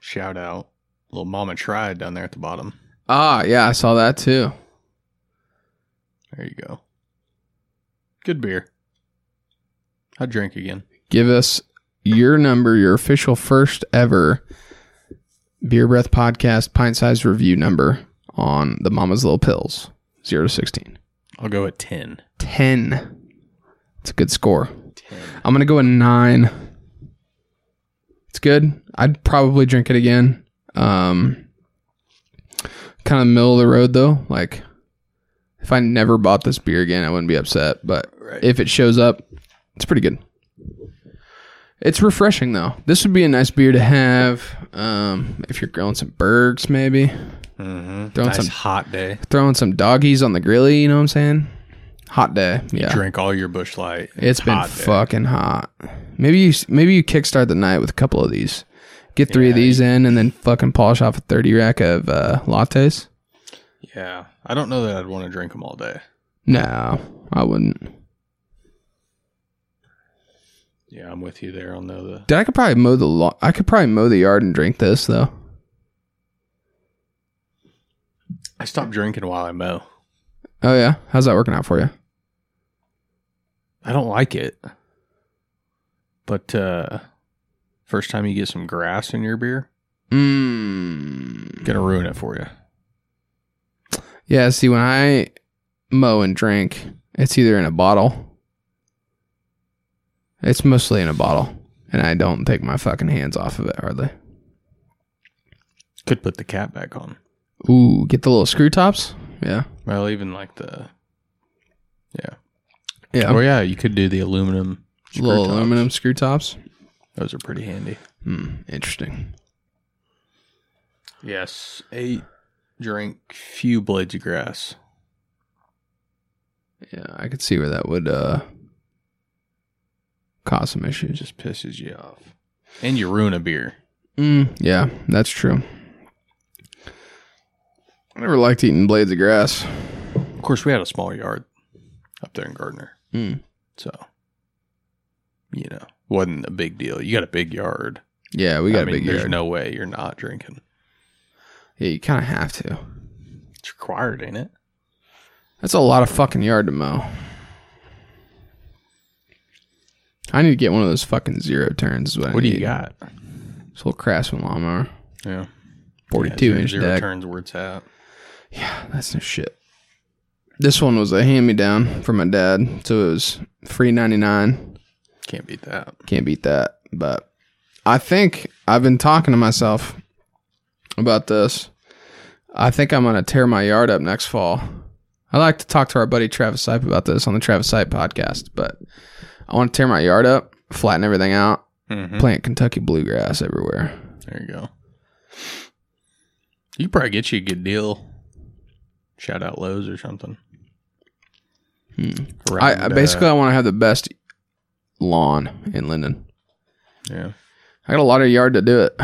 shout out Little Mama Tried down there at the bottom. Ah, yeah. I saw that too. There you go. Good beer. I'd drink again. Give us your number, your official first ever Beer Breath Podcast pint-sized review number on the Mama's Little Pils, 0 to 16. I'll go at 10. 10. It's a good score. 10. I'm going to go a 9. It's good. I'd probably drink it again. Kind of middle of the road, though. Like, if I never bought this beer again, I wouldn't be upset. But if it shows up, it's pretty good. It's refreshing, though. This would be a nice beer to have if you're grilling some burgers, maybe. Mm-hmm. Throwing some hot day. Throwing some doggies on the grilly, you know what I'm saying? Hot day. Yeah. You drink all your Busch Light. It's been fucking hot. Maybe you kickstart the night with a couple of these. Get 3 of these in and then fucking polish off a 30 rack of lattes. Yeah. I don't know that I'd want to drink them all day. No, I wouldn't. Yeah, I'm with you there on the... Dude, I could probably mow the yard and drink this, though. I stopped drinking while I mow. Oh, yeah? How's that working out for you? I don't like it. But first time you get some grass in your beer, gonna ruin it for you. Yeah, see, when I mow and drink, it's either in a bottle. It's mostly in a bottle. And I don't take my fucking hands off of it, hardly. Could put the cap back on. Ooh, get the little screw tops? Yeah. Well, even like the... Yeah. Yeah. Or yeah, you could do the aluminum screw little tops. Aluminum screw tops. Those are pretty handy. Interesting. Yes. 8 drink, few blades of grass. Yeah, I could see where that would... cause some issues. It just pisses you off. And you ruin a beer. Yeah, that's true. I never liked eating blades of grass. Of course, we had a small yard up there in Gardner. So, you know, wasn't a big deal. You got a big yard. Yeah, we got a big yard. There's no way you're not drinking. Yeah, you kind of have to. It's required, ain't it? That's a lot of fucking yard to mow. I need to get one of those fucking zero turns. What do you got? This little Craftsman lawnmower. Yeah. 42-inch zero deck. Turns where it's at. Yeah, that's no shit. This one was a hand-me-down from my dad, so it was $3.99. Can't beat that. Can't beat that. But I think I've been talking to myself about this. I think I'm going to tear my yard up next fall. I like to talk to our buddy Travis Sipe about this on the Travis Sipe podcast, but... I want to tear my yard up, flatten everything out, plant Kentucky bluegrass everywhere. There you go. You could probably get you a good deal. Shout out Lowe's or something. I want to have the best lawn in Linden. Yeah. I got a lot of yard to do it.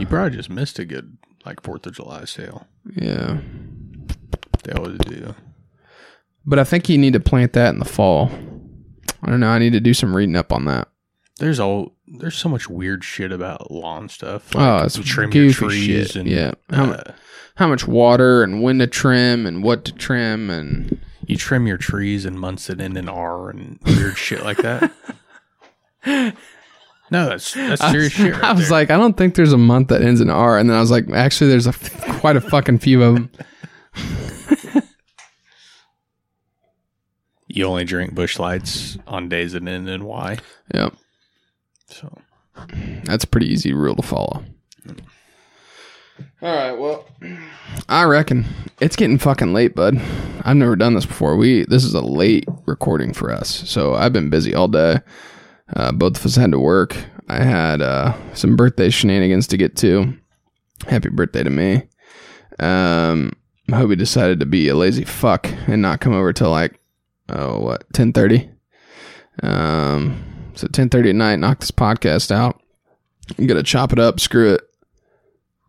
You probably just missed a good, 4th of July sale. Yeah. They always do. But I think you need to plant that in the fall. I don't know. I need to do some reading up on that. There's so much weird shit about lawn stuff. It's trim your trees shit. And yeah, how much water and when to trim and what to trim, and you trim your trees in months that end in R and weird shit like that. No, that's serious shit. Right, I was there. I don't think there's a month that ends in R, and then I was like, actually, there's quite a fucking few of them. You only drink Busch Lights on days that end in Y. Yep. So that's a pretty easy rule to follow. All right. Well, I reckon it's getting fucking late, bud. I've never done this before. This is a late recording for us. So I've been busy all day. Both of us had to work. I had some birthday shenanigans to get to. Happy birthday to me. Hobie decided to be a lazy fuck and not come over till 10:30? So 10:30 at night, knock this podcast out. You gotta chop it up, screw it,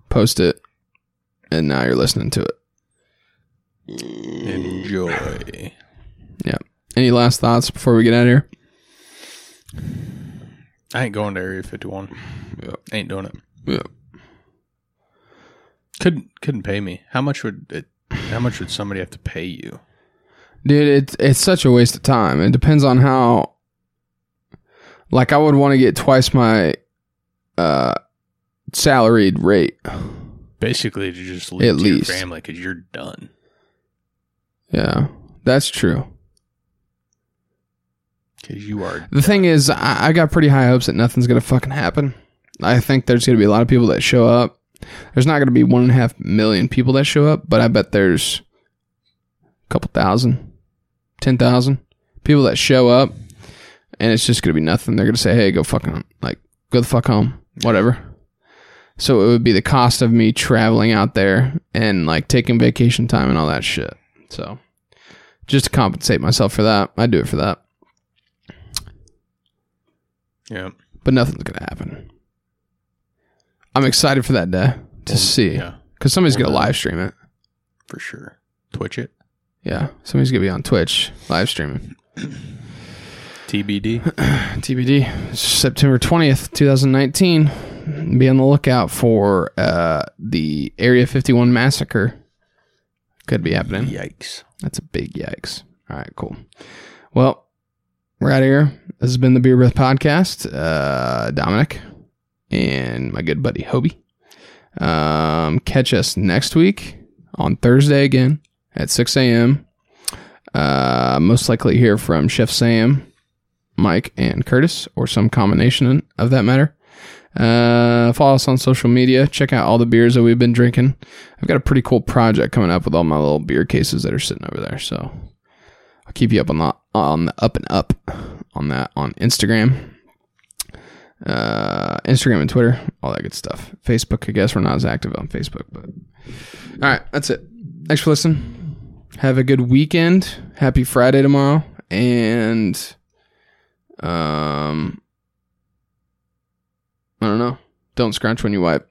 post it, and now you're listening to it. Enjoy. Yeah. Any last thoughts before we get out of here? I ain't going to Area 51. Yep. Ain't doing it. Yep. Couldn't pay me. How much would somebody have to pay you? Dude, it's such a waste of time. It depends on how... I would want to get twice my salaried rate. Basically, to just leave your family because you're done. Yeah, that's true. Because you are The thing is, I got pretty high hopes that nothing's going to fucking happen. I think there's going to be a lot of people that show up. There's not going to be 1.5 million people that show up, but I bet there's... couple thousand, 10,000 people that show up, and it's just gonna be nothing. They're gonna say, hey, go fucking go the fuck home, whatever. So it would be the cost of me traveling out there and taking vacation time and all that shit. So just to compensate myself for that, I do it for that. Yeah, but nothing's gonna happen. I'm excited for that day to see, because somebody's gonna live stream it for sure. Twitch it. Yeah, somebody's going to be on Twitch live streaming. TBD. TBD. September 20th, 2019. Be on the lookout for the Area 51 massacre Could be happening. Yikes. That's a big yikes. All right, cool. Well, we're out of here. This has been the Beer Breath Podcast. Dominic and my good buddy Hobie. Catch us next week on Thursday again at 6 a.m. Most likely hear from Chef Sam, Mike, and Curtis, or some combination of that matter. Follow us on social media. Check out all the beers that we've been drinking. I've got a pretty cool project coming up with all my little beer cases that are sitting over there. So I'll keep you up on the up and up on that on Instagram. Instagram and Twitter, all that good stuff. Facebook, I guess we're not as active on Facebook, but all right, that's it. Thanks for listening. Have a good weekend. Happy Friday tomorrow. And I don't know. Don't scratch when you wipe.